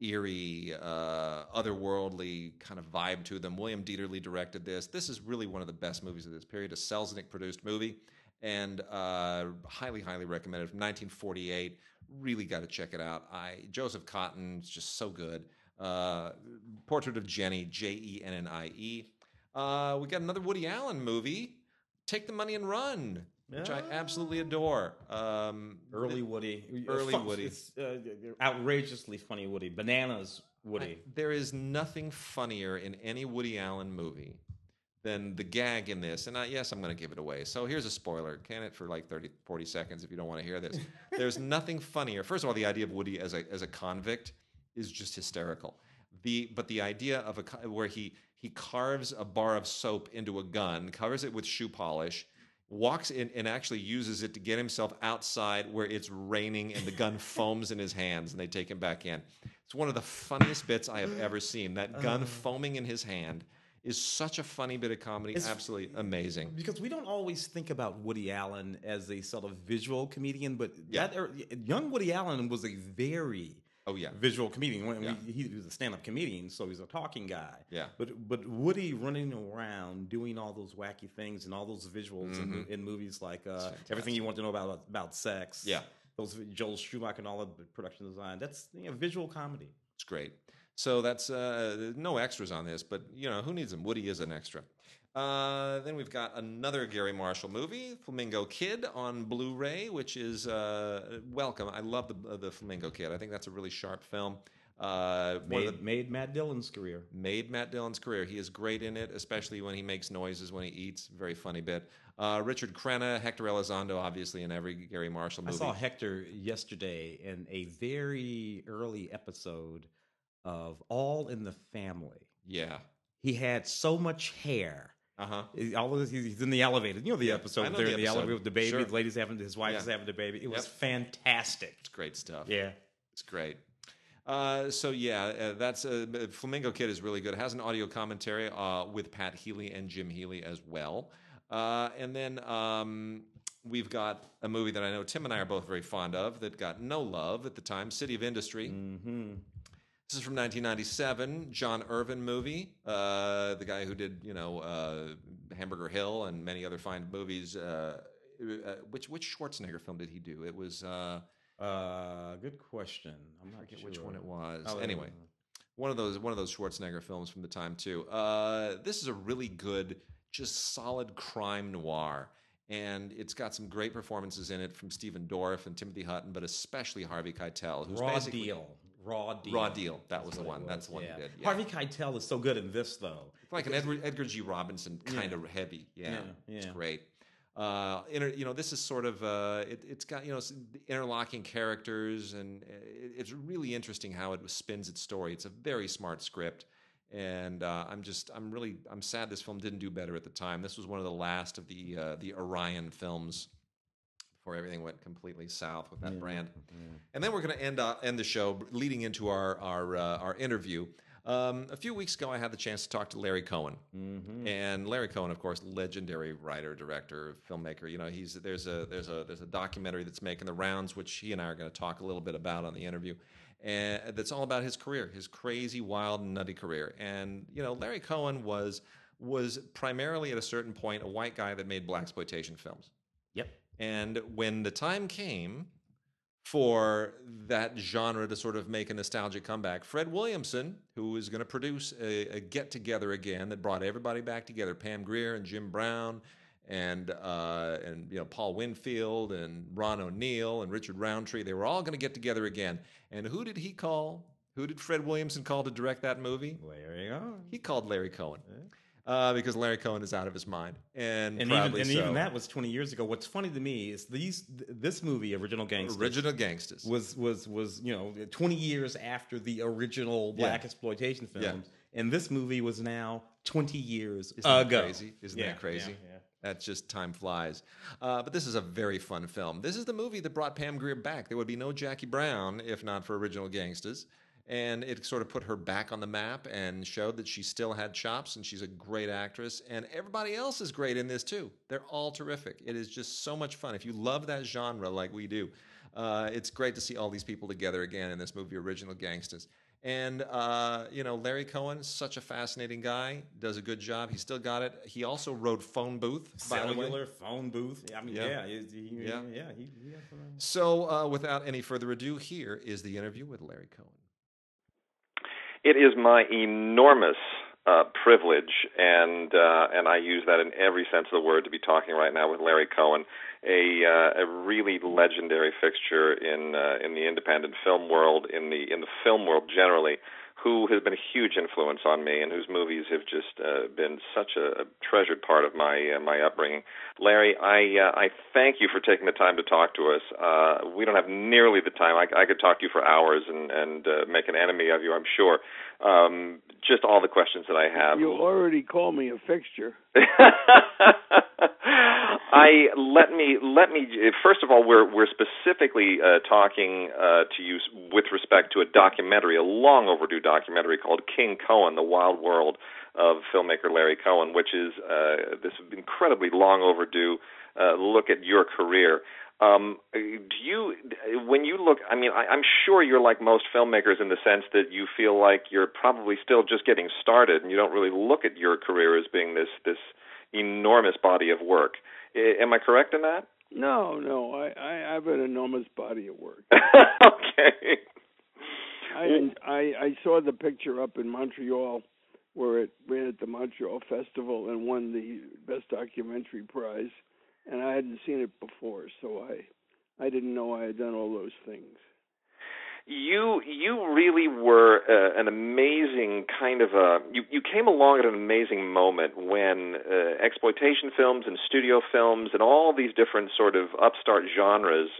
eerie, uh, otherworldly kind of vibe to them. William Dieterle directed this. This is really one of the best movies of this period, a Selznick-produced movie, and uh, highly, highly recommended. From nineteen forty-eight, really got to check it out. I Joseph Cotten is just so good. Uh, Portrait of Jenny, J E N N I E. Uh, we got another Woody Allen movie, Take the Money and Run, which yeah. I absolutely adore. Um, early Woody. Early Fun, Woody. It's, uh, outrageously funny Woody. Bananas Woody. I, there is nothing funnier in any Woody Allen movie than the gag in this. And I, yes, I'm going to give it away. So here's a spoiler. Can it for like thirty, forty seconds if you don't want to hear this. There's nothing funnier. First of all, the idea of Woody as a as a convict is just hysterical. The But the idea of a where he... He carves a bar of soap into a gun, covers it with shoe polish, walks in and actually uses it to get himself outside where it's raining and the gun foams in his hands and they take him back in. It's one of the funniest bits I have ever seen. That gun foaming in his hand is such a funny bit of comedy. It's absolutely amazing. Because we don't always think about Woody Allen as a sort of visual comedian, but yeah. that er, young Woody Allen was a very... Oh, yeah. Visual comedian. When yeah. we, he, he was a stand-up comedian, so he's a talking guy. Yeah. But but Woody running around doing all those wacky things and all those visuals mm-hmm. in, in movies like uh, Everything You Want to Know About about Sex. Yeah. Those Joel Schumacher and all of the production design. That's you know, visual comedy. It's great. So that's uh, no extras on this, but you know who needs them? Woody is an extra. Uh, then we've got another Gary Marshall movie, Flamingo Kid, on Blu-ray, which is uh, welcome. I love the, the Flamingo Kid. I think that's a really sharp film. Uh, made, the, made Matt Dillon's career. Made Matt Dillon's career. He is great in it, especially when he makes noises when he eats. Very funny bit. Uh, Richard Crenna, Hector Elizondo, obviously in every Gary Marshall movie. I saw Hector yesterday in a very early episode of All in the Family. Yeah. He had so much hair. Uh-huh. All of this, he's in the elevator. You know the episode there the in the episode. elevator with the baby. Sure. The lady's having his wife yeah. is having the baby. It yep. was fantastic. It's great stuff. Yeah, it's great. Uh, so yeah, uh, that's uh, Flamingo Kid is really good. It has an audio commentary uh, with Pat Healy and Jim Healy as well. Uh, and then um, we've got a movie that I know Tim and I are both very fond of that got no love at the time: City of Industry. Mm-hmm. This is from nineteen ninety-seven, John Irvin movie, uh, the guy who did, you know, uh, Hamburger Hill and many other fine movies. Uh, uh, which which Schwarzenegger film did he do? It was... Uh, uh, good question. I'm not I forget sure. which one it was. Oh, anyway, yeah. one of those one of those Schwarzenegger films from the time, too. Uh, this is a really good, just solid crime noir. And it's got some great performances in it from Stephen Dorff and Timothy Hutton, but especially Harvey Keitel. Who's Raw basically, Deal. Raw Deal. Raw Deal. That was the one. That's the one you did. Yeah. Harvey Keitel is so good in this, though. It's like an Edward, Edgar G. Robinson kind yeah. of heavy. Yeah. yeah, yeah. It's great. Uh, inter, you know, this is sort of, uh, it, it's got, you know, interlocking characters, and it, it's really interesting how it spins its story. It's a very smart script. And uh, I'm just, I'm really, I'm sad this film didn't do better at the time. This was one of the last of the uh, the Orion films before everything went completely south with that yeah, brand. Yeah. And then we're going to end uh, end the show leading into our our uh, our interview. Um, a few weeks ago, I had the chance to talk to Larry Cohen, mm-hmm. and Larry Cohen, of course, legendary writer, director, filmmaker. You know, he's there's a there's a there's a documentary that's making the rounds, which he and I are going to talk a little bit about on the interview. And that's all about his career, his crazy, wild, nutty career. And, you know, Larry Cohen was was primarily at a certain point a white guy that made blaxploitation films. Yep. And when the time came for that genre to sort of make a nostalgic comeback, Fred Williamson, who was going to produce a, a get-together again that brought everybody back together, Pam Grier and Jim Brown and, uh, and you know, Paul Winfield and Ron O'Neill and Richard Roundtree, they were all going to get together again. And who did he call? Who did Fred Williamson call to direct that movie? Larry Cohen. He called Larry Cohen. uh, because Larry Cohen is out of his mind. And, and, even, and so. even that was twenty years ago. What's funny to me is these this movie, Original Gangsters, Original Gangsters. Was, was, was you know, twenty years after the original black yeah. exploitation films. Yeah. And this movie was now twenty years Isn't ago. That crazy? Isn't yeah, that crazy? Yeah, yeah. That's just time flies. Uh, but this is a very fun film. This is the movie that brought Pam Grier back. There would be no Jackie Brown if not for Original Gangsters. And it sort of put her back on the map and showed that she still had chops and she's a great actress. And everybody else is great in this too. They're all terrific. It is just so much fun. If you love that genre like we do, uh, it's great to see all these people together again in this movie, Original Gangsters. And, uh, you know, Larry Cohen, such a fascinating guy, does a good job. He still got it. He also wrote Phone Booth. Cellular, Phone Booth. I mean, yeah. yeah, he, he, yeah. yeah he, he had some... So uh, without any further ado, here is the interview with Larry Cohen. It is my enormous uh, privilege, and uh, and I use that in every sense of the word, to be talking right now with Larry Cohen, a uh, a really legendary fixture in uh, in the independent film world, in the in the film world generally, who has been a huge influence on me and whose movies have just uh, been such a, a treasured part of my uh, my upbringing. Larry, I uh, I thank you for taking the time to talk to us. Uh, we don't have nearly the time. I, I could talk to you for hours and, and uh, make an enemy of you, I'm sure. Um, just all the questions that I have. You already call me a fixture. I let me let me first of all, we're we're specifically uh, talking uh, to you with respect to a documentary, a long overdue documentary called King Cohen: The Wild World of Filmmaker Larry Cohen, which is uh, this incredibly long overdue uh, look at your career. Um, do you, when you look, I mean, I, I'm sure you're like most filmmakers in the sense that you feel like you're probably still just getting started and you don't really look at your career as being this, this enormous body of work. I, am I correct in that? No, no, I, I have an enormous body of work. Okay. I, I, I saw the picture up in Montreal where it ran at the Montreal Festival and won the Best Documentary Prize. And I hadn't seen it before, so I, I didn't know I had done all those things. You you really were uh, an amazing kind of a you, you came along at an amazing moment when uh, exploitation films and studio films and all these different sort of upstart genres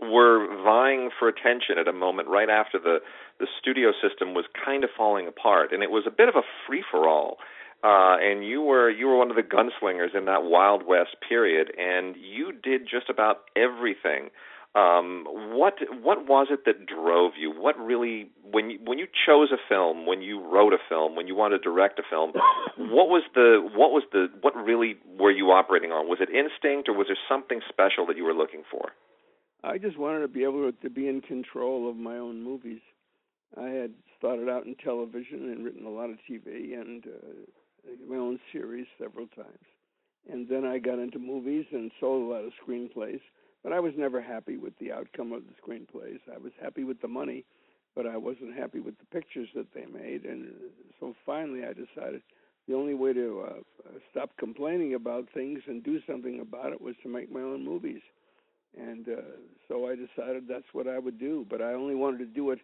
were vying for attention at a moment right after the the studio system was kind of falling apart, and it was a bit of a free for all. Uh, and you were you were one of the gunslingers in that Wild West period, and you did just about everything. Um, what what was it that drove you? What really, when you, when you chose a film, when you wrote a film, when you wanted to direct a film, what was the what was the what really were you operating on? Was it instinct, or was there something special that you were looking for? I just wanted to be able to be in control of my own movies. I had started out in television and written a lot of T V and. Uh, my own series several times. And then I got into movies and sold a lot of screenplays, but I was never happy with the outcome of the screenplays. I was happy with the money, but I wasn't happy with the pictures that they made. And so finally I decided the only way to uh, stop complaining about things and do something about it was to make my own movies. And uh, so I decided that's what I would do, but I only wanted to do it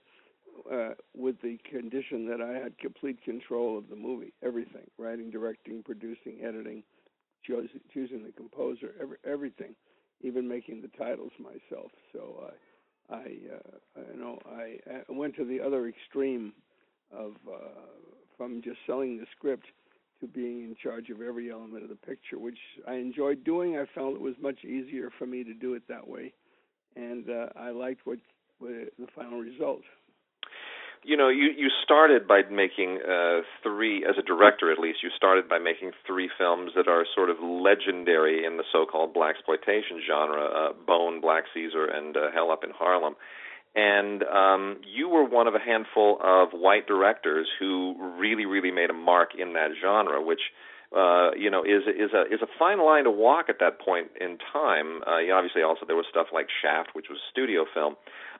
Uh, with the condition that I had complete control of the movie, everything, writing, directing, producing, editing, choos- choosing the composer, every, everything, even making the titles myself. So I, I, uh, I you know, I, I went to the other extreme of uh, from just selling the script to being in charge of every element of the picture, which I enjoyed doing. I felt it was much easier for me to do it that way, and uh, I liked what, what the final result. You know, you, you started by making uh, three, as a director at least, you started by making three films that are sort of legendary in the so-called blaxploitation genre, uh, Bone, Black Caesar, and uh, Hell Up in Harlem. And um, you were one of a handful of white directors who really, really made a mark in that genre, which... Uh, you know, is is a is a fine line to walk at that point in time. Uh, you know, obviously, also there was stuff like Shaft, which was a studio film.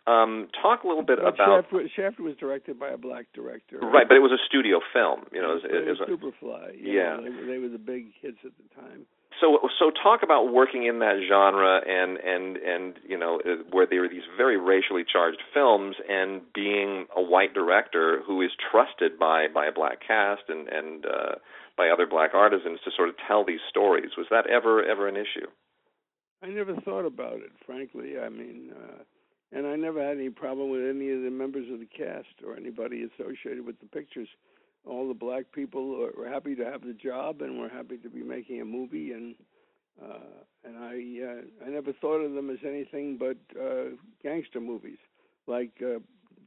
Um, talk a little bit but about Shaft was, Shaft was directed by a black director, right? But it was a studio film. You know, it was, it was, it was Superfly. A, yeah, yeah. They, they were the big hits at the time. So so talk about working in that genre and, and, and you know, where there are these very racially charged films and being a white director who is trusted by, by a black cast and, and uh, by other black artisans to sort of tell these stories. Was that ever, ever an issue? I never thought about it, frankly. I mean, uh, and I never had any problem with any of the members of the cast or anybody associated with the pictures. All the black people were happy to have the job, and were happy to be making a movie, and uh, and I uh, I never thought of them as anything but uh, gangster movies, like uh,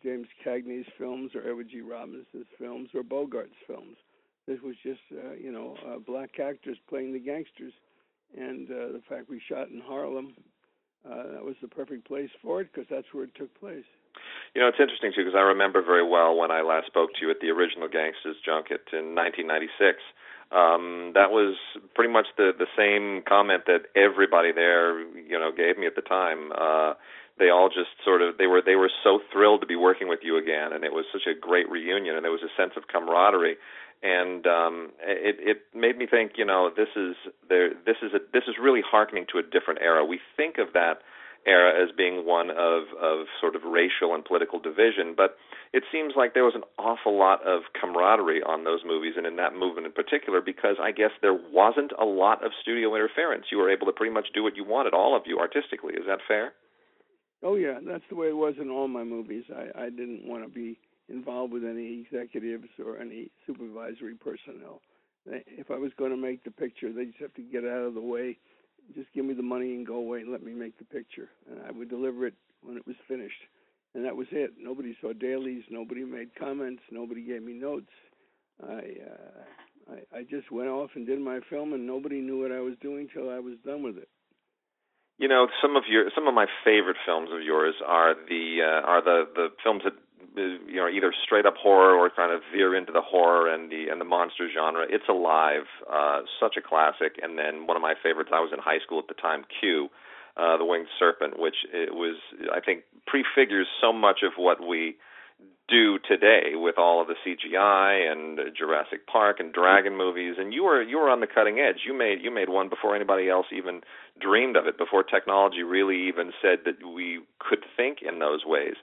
James Cagney's films or Edward G. Robinson's films or Bogart's films. This was just uh, you know uh, black actors playing the gangsters, and uh, the fact we shot in Harlem, uh, that was the perfect place for it because that's where it took place. You know, it's interesting, too, because I remember very well when I last spoke to you at the original Gangsters Junket in nineteen ninety-six. Um, that was pretty much the, the same comment that everybody there, you know, gave me at the time. Uh, they all just sort of, they were they were so thrilled to be working with you again, and it was such a great reunion, and there was a sense of camaraderie. And um, it, it made me think, you know, this is there, this is a, this is really hearkening to a different era. We think of that era as being one of, of sort of racial and political division, but it seems like there was an awful lot of camaraderie on those movies and in that movement in particular, because I guess there wasn't a lot of studio interference. You were able to pretty much do what you wanted, all of you, artistically. Is that fair? Oh, yeah. That's the way it was in all my movies. I, I didn't want to be involved with any executives or any supervisory personnel. If I was going to make the picture, they just have to get out of the way. Just give me the money and go away and let me make the picture. And I would deliver it when it was finished. And that was it. Nobody saw dailies. Nobody made comments. Nobody gave me notes. I, uh, I I just went off and did my film, and nobody knew what I was doing till I was done with it. You know, some of your some of my favorite films of yours are the uh, are the, the films that, you know, either straight up horror or kind of veer into the horror and the and the monster genre. It's Alive, uh, such a classic, and then one of my favorites. I was in high school at the time. Q, uh, the Winged Serpent, which it was, I think, prefigures so much of what we do today with all of the C G I and uh, Jurassic Park and dragon movies. And you were you were on the cutting edge. You made you made one before anybody else even dreamed of it. Before technology really even said that we could think in those ways.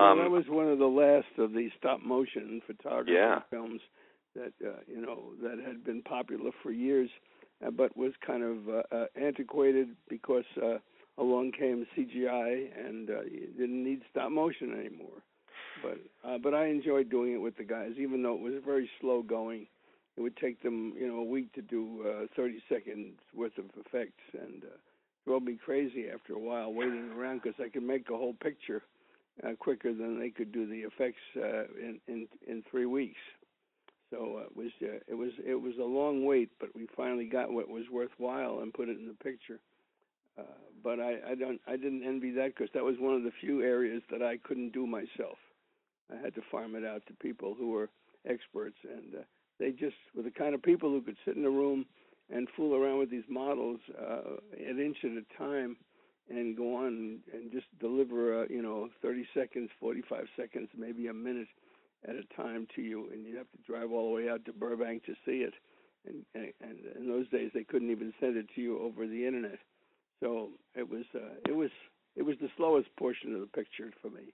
Well, that was one of the last of the stop-motion photography yeah. films that uh, you know that had been popular for years, uh, but was kind of uh, uh, antiquated because uh, along came C G I, and uh, you didn't need stop-motion anymore. But uh, but I enjoyed doing it with the guys, even though it was very slow going. It would take them you know a week to do uh, thirty seconds worth of effects, and uh, drove me crazy after a while waiting around because I could make a whole picture Uh, quicker than they could do the effects uh, in, in in three weeks, so uh, it was uh, it was it was a long wait, but we finally got what was worthwhile and put it in the picture. Uh, but I, I don't I didn't envy that because that was one of the few areas that I couldn't do myself. I had to farm it out to people who were experts, and uh, they just were the kind of people who could sit in a room and fool around with these models uh, an inch at a time, and go on and just deliver, uh, you know, thirty seconds, forty-five seconds, maybe a minute at a time to you, and you'd have to drive all the way out to Burbank to see it. And, and, and in those days, they couldn't even send it to you over the internet. So it was, uh, it was, it was the slowest portion of the picture for me.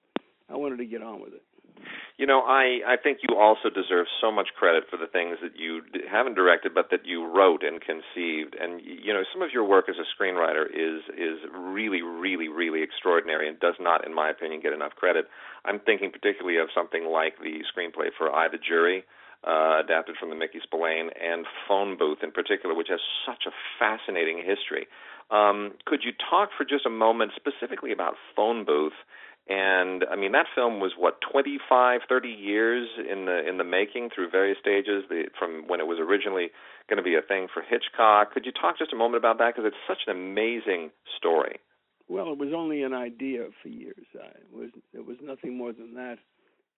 I wanted to get on with it. You know, I, I think you also deserve so much credit for the things that you haven't directed, but that you wrote and conceived. And, you know, some of your work as a screenwriter is is really, really, really extraordinary and does not, in my opinion, get enough credit. I'm thinking particularly of something like the screenplay for I, the Jury, uh, adapted from the Mickey Spillane, and Phone Booth in particular, which has such a fascinating history. Um, could you talk for just a moment specifically about Phone Booth? And, I mean, that film was, what, twenty-five, thirty years in the in the making through various stages, the, from when it was originally going to be a thing for Hitchcock. Could you talk just a moment about that? Because it's such an amazing story. Well, it was only an idea for years. I, it, was, it was nothing more than that.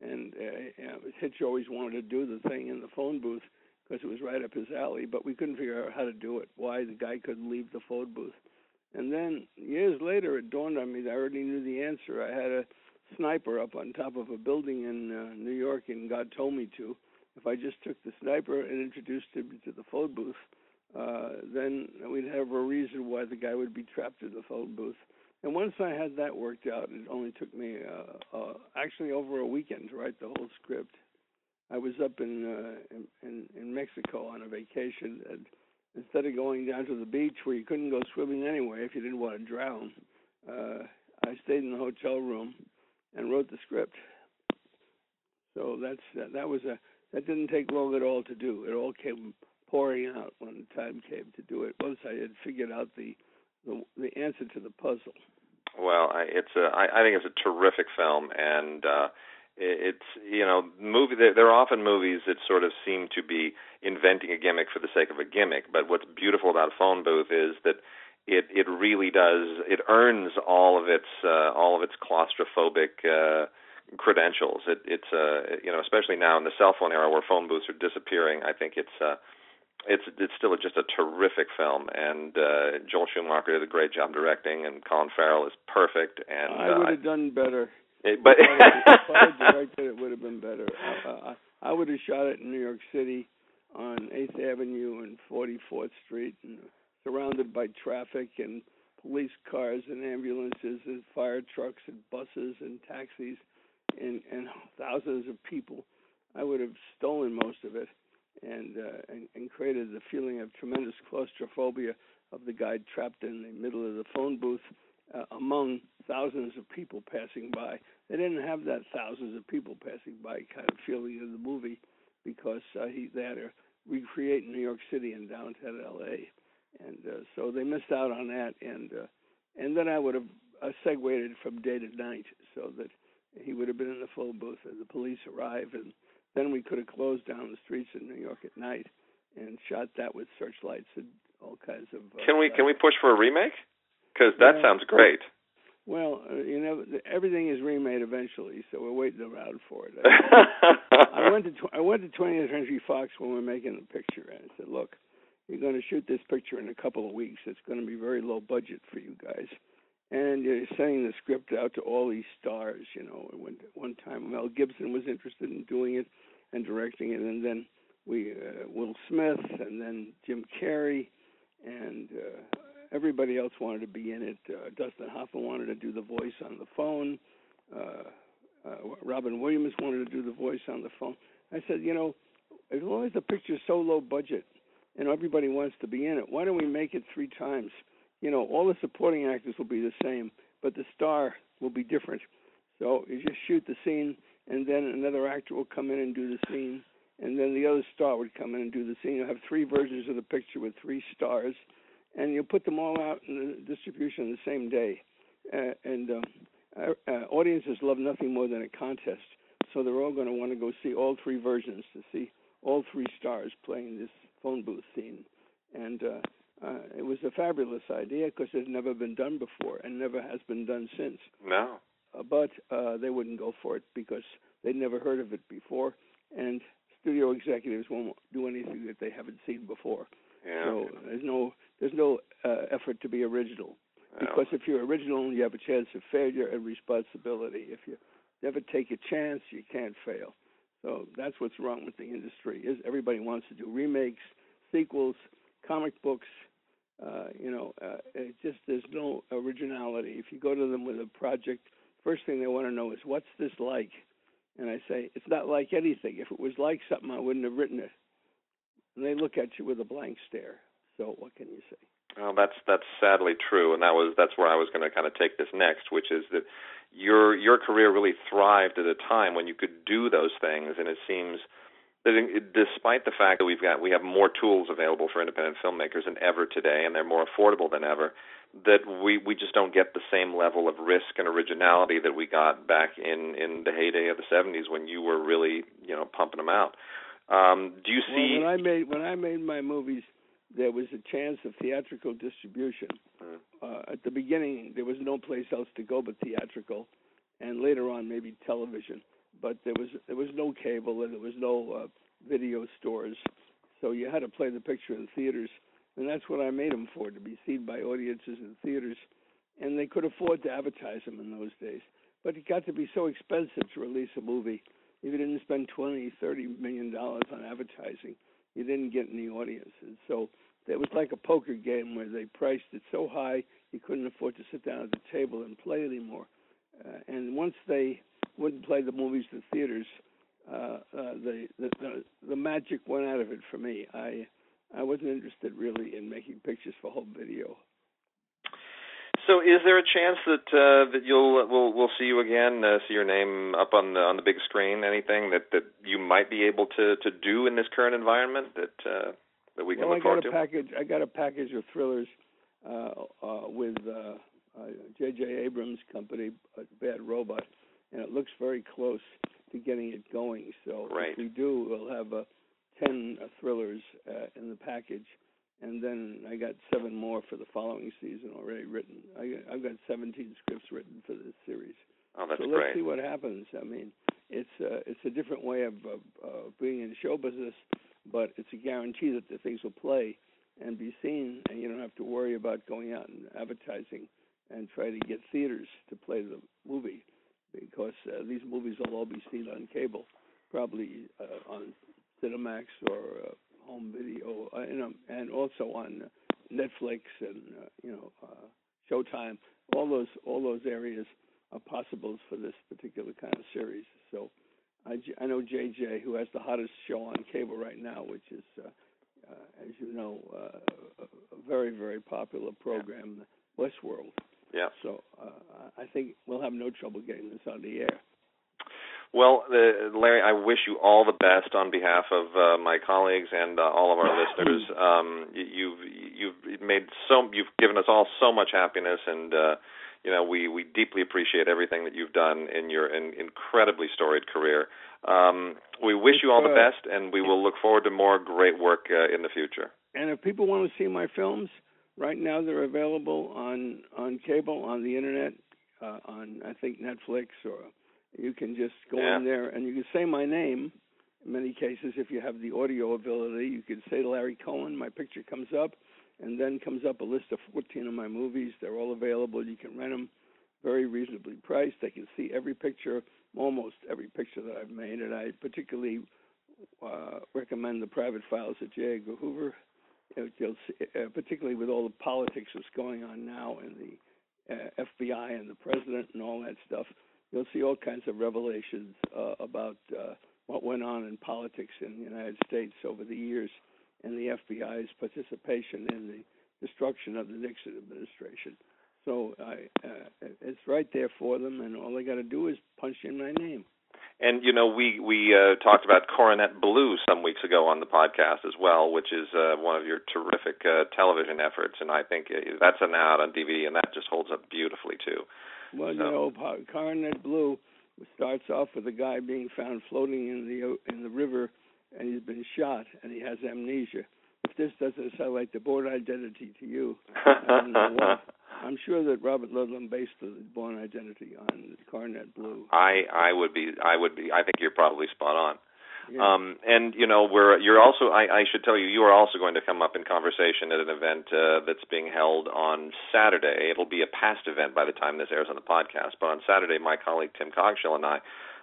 And uh, Hitch always wanted to do the thing in the phone booth because it was right up his alley, but we couldn't figure out how to do it, why the guy couldn't leave the phone booth. And then years later, it dawned on me that I already knew the answer. I had a sniper up on top of a building in uh, New York, and God told me to. If I just took the sniper and introduced him to the phone booth, uh, then we'd have a reason why the guy would be trapped in the phone booth. And once I had that worked out, it only took me uh, uh, actually over a weekend to write the whole script. I was up in, uh, in in Mexico on a vacation, and instead of going down to the beach where you couldn't go swimming anyway if you didn't want to drown, uh, I stayed in the hotel room and wrote the script. So that's that, that was a that didn't take long at all to do. It all came pouring out when the time came to do it. Once I had figured out the the, the answer to the puzzle. Well, I, it's a, I, I think it's a terrific film, and. Uh, It's, you know, movie. There are often movies that sort of seem to be inventing a gimmick for the sake of a gimmick. But what's beautiful about a phone booth is that it it really does. It earns all of its uh, all of its claustrophobic uh, credentials. It, it's uh, you know, especially now in the cell phone era where phone booths are disappearing. I think it's uh, it's it's still just a terrific film. And uh, Joel Schumacher did a great job directing, and Colin Farrell is perfect. And I would have uh, done better. It, but if I had directed it, would have been better. Uh, I would have shot it in New York City on eighth avenue and forty-fourth street, and surrounded by traffic and police cars and ambulances and fire trucks and buses and taxis and, and thousands of people. I would have stolen most of it and, uh, and and created the feeling of tremendous claustrophobia of the guy trapped in the middle of the phone booth. Uh, among thousands of people passing by. They didn't have that thousands of people passing by kind of feeling in the movie because uh, he, they had to recreate New York City and downtown L A. And uh, so they missed out on that. And uh, and then I would have uh, segued from day to night so that he would have been in the phone booth and the police arrived. And then we could have closed down the streets in New York at night and shot that with searchlights and all kinds of... Uh, can we Can we push for a remake? Because that yeah. sounds great. Well, uh, you know, everything is remade eventually, so we're waiting around for it. I, I went to tw- I went to twentieth century fox when we were making the picture, and I said, look, you're going to shoot this picture in a couple of weeks. It's going to be very low budget for you guys. And you're sending the script out to all these stars, you know. When, one time Mel Gibson was interested in doing it and directing it, and then we uh, Will Smith, and then Jim Carrey, and... Uh, Everybody else wanted to be in it. Uh, Dustin Hoffman wanted to do the voice on the phone. Uh, uh, Robin Williams wanted to do the voice on the phone. I said, you know, as long as the picture's so low budget and everybody wants to be in it, why don't we make it three times? You know, all the supporting actors will be the same, but the star will be different. So you just shoot the scene, and then another actor will come in and do the scene, and then the other star would come in and do the scene. You'll have three versions of the picture with three stars, and you put them all out in the distribution the same day. Uh, and um, our, uh, audiences love nothing more than a contest, so they're all going to want to go see all three versions to see all three stars playing this phone booth scene. And uh, uh, it was a fabulous idea because it had never been done before and never has been done since. No. Uh, but uh, they wouldn't go for it because they'd never heard of it before, and studio executives won't do anything that they haven't seen before. Yeah. So there's no there's no uh, effort to be original, because if you're original, you have a chance of failure and responsibility. If you never take a chance, you can't fail. So that's what's wrong with the industry. Is everybody wants to do remakes, sequels, comic books. Uh, you know, uh, it just there's no originality. If you go to them with a project, first thing they want to know is what's this like, and I say it's not like anything. If it was like something, I wouldn't have written it. And they look at you with a blank stare. So what can you say? Well, that's that's sadly true, and that was that's where I was going to kind of take this next, which is that your your career really thrived at a time when you could do those things, and it seems that it, despite the fact that we've got we have more tools available for independent filmmakers than ever today, and they're more affordable than ever, that we, we just don't get the same level of risk and originality that we got back in, in the heyday of the seventies when you were really you know pumping them out. Um, do you see? Well, when I made when I made my movies, there was a chance of theatrical distribution. Uh, at the beginning, there was no place else to go but theatrical, and later on maybe television. But there was there was no cable and there was no uh, video stores, so you had to play the picture in theaters, and that's what I made them for, to be seen by audiences in theaters, and they could afford to advertise them in those days. But it got to be so expensive to release a movie. If you didn't spend twenty, thirty million dollars on advertising, you didn't get any audience. And so It was like a poker game where they priced it so high you couldn't afford to sit down at the table and play anymore. Uh, and once they wouldn't play the movies in the theaters, uh, uh, the, the, the the magic went out of it for me. I I wasn't interested really in making pictures for home video. So, is there a chance that uh, that you'll we'll we'll see you again, uh, see your name up on the on the big screen? Anything that, that you might be able to, to do in this current environment that uh, that we can well, look I forward to? Package, I got a package of thrillers uh, uh, with J J Uh, uh, Abrams' company, Bad Robot, and it looks very close to getting it going. So, right. if we do, we'll have uh, ten uh, thrillers uh, in the package. And then I got seven more for the following season already written. I, I've got seventeen scripts written for this series. Oh, that's great. So let's see what happens. I mean, it's a, it's a different way of, of uh, being in the show business, but it's a guarantee that the things will play and be seen, and you don't have to worry about going out and advertising and try to get theaters to play the movie, because uh, these movies will all be seen on cable, probably uh, on Cinemax or uh, home video, uh, and, um, and also on Netflix and uh, you know uh, Showtime. All those all those areas are possibles for this particular kind of series. So I, I know J J, who has the hottest show on cable right now, which is, uh, uh, as you know, uh, a very very popular program, yeah. Westworld. Yeah. So uh, I think we'll have no trouble getting this on the air. Well, uh, Larry, I wish you all the best on behalf of uh, my colleagues and uh, all of our listeners. Um, you, you've you've made so you've given us all so much happiness, and uh, you know we, we deeply appreciate everything that you've done in your in, incredibly storied career. Um, we wish you all the best, and we will look forward to more great work uh, in the future. And if people want to see my films, right now they're available on on cable, on the internet, uh, on I think Netflix or. You can just go yeah. in there, and you can say my name. In many cases, if you have the audio ability, you can say Larry Cohen. My picture comes up, and then comes up a list of fourteen of my movies. They're all available. You can rent them very reasonably priced. They can see every picture, almost every picture that I've made, and I particularly uh, recommend the private files of J. Edgar Hoover, particularly with all the politics that's going on now and the uh, F B I and the president and all that stuff. You'll see all kinds of revelations uh, about uh, what went on in politics in the United States over the years and the F B I's participation in the destruction of the Nixon administration. So I, uh, it's right there for them, and all they got to do is punch in my name. And, you know, we, we uh, talked about Coronet Blue some weeks ago on the podcast as well, which is uh, one of your terrific uh, television efforts, and I think that's an out on D V D, and that just holds up beautifully, too. Well, you know, Coronet Blue starts off with a guy being found floating in the in the river, and he's been shot, and he has amnesia. If this doesn't sound like the Bourne Identity to you, I don't know why. I'm sure that Robert Ludlum based the Bourne Identity on Coronet Blue. I, I would be I would be I think you're probably spot on. Yeah. Um, and you know, we're you're also I, I should tell you you are also going to come up in conversation at an event uh, that's being held on Saturday. It'll be a past event by the time this airs on the podcast. But on Saturday, my colleague Tim Cogshell and I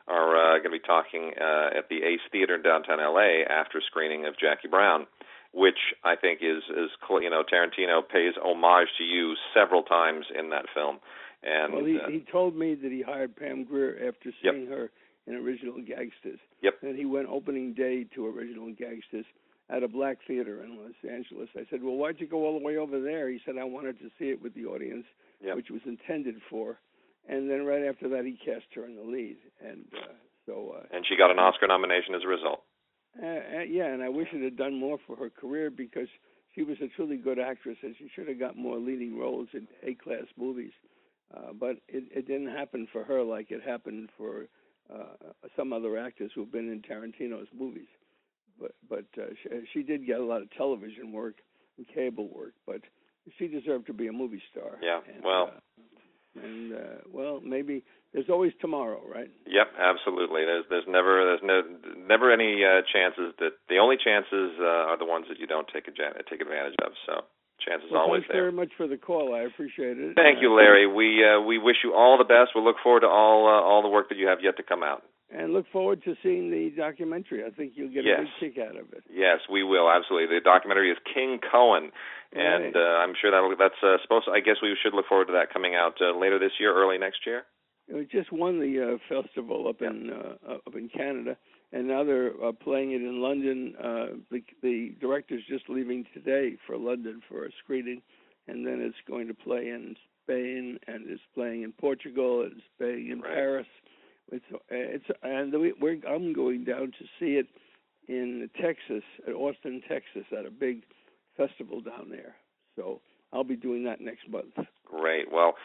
are uh, going to be talking uh, at the Ace Theater in downtown L A after screening of Jackie Brown, which I think is is you know Tarantino pays homage to you several times in that film. And well, he, uh, he told me that he hired Pam Grier after seeing yep. her. In Original Gangsters. Yep. And he went opening day to Original Gangsters at a black theater in Los Angeles. I said, well, why'd you go all the way over there? He said, I wanted to see it with the audience, yep. which was intended for. And then right after that, he cast her in the lead. And uh, so. Uh, and she got an Oscar nomination as a result. Uh, uh, yeah, and I wish it had done more for her career because she was a truly good actress and she should have got more leading roles in A-class movies. Uh, but it, it didn't happen for her like it happened for Uh, some other actors who've been in Tarantino's movies, but but uh, she, she did get a lot of television work and cable work, but she deserved to be a movie star. Yeah, and, well, uh, and uh, well, maybe there's always tomorrow, right? Yep, absolutely. There's there's never there's no, never any uh, chances that the only chances uh, are the ones that you don't take advantage take advantage of. So. Chances well, always there. Thanks very much for the call. I appreciate it. Thank you, Larry. We uh, we wish you all the best. We'll look forward to all uh, all the work that you have yet to come out. and look forward to seeing the documentary. I think you'll get yes. a big kick out of it. Yes, we will, absolutely. The documentary is King Cohen, and right. uh, I'm sure that'll, that's uh, supposed to, I guess we should look forward to that coming out uh, later this year, early next year. It just won the uh, festival up yeah. in uh, up in Canada, and now they're uh, playing it in London. Uh, the, the director's just leaving today for London for a screening, and then it's going to play in Spain, and it's playing in Portugal, and it's playing in right. Paris. It's it's and we're I'm going down to see it in Texas, at Austin, Texas, at a big festival down there. So I'll be doing that next month. Great. Well,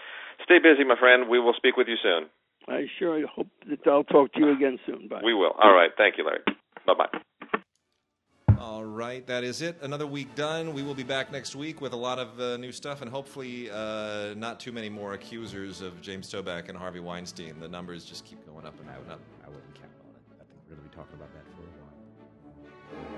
stay busy, my friend. We will speak with you soon. I sure hope that I'll talk to you again soon. Bye. We will. All right. Thank you, Larry. Bye-bye. All right, that is it. Another week done. We will be back next week with a lot of uh, new stuff and hopefully uh, not too many more accusers of James Toback and Harvey Weinstein. The numbers just keep going up and I would, up. I wouldn't count on it. I think we're going to be talking about that for a while.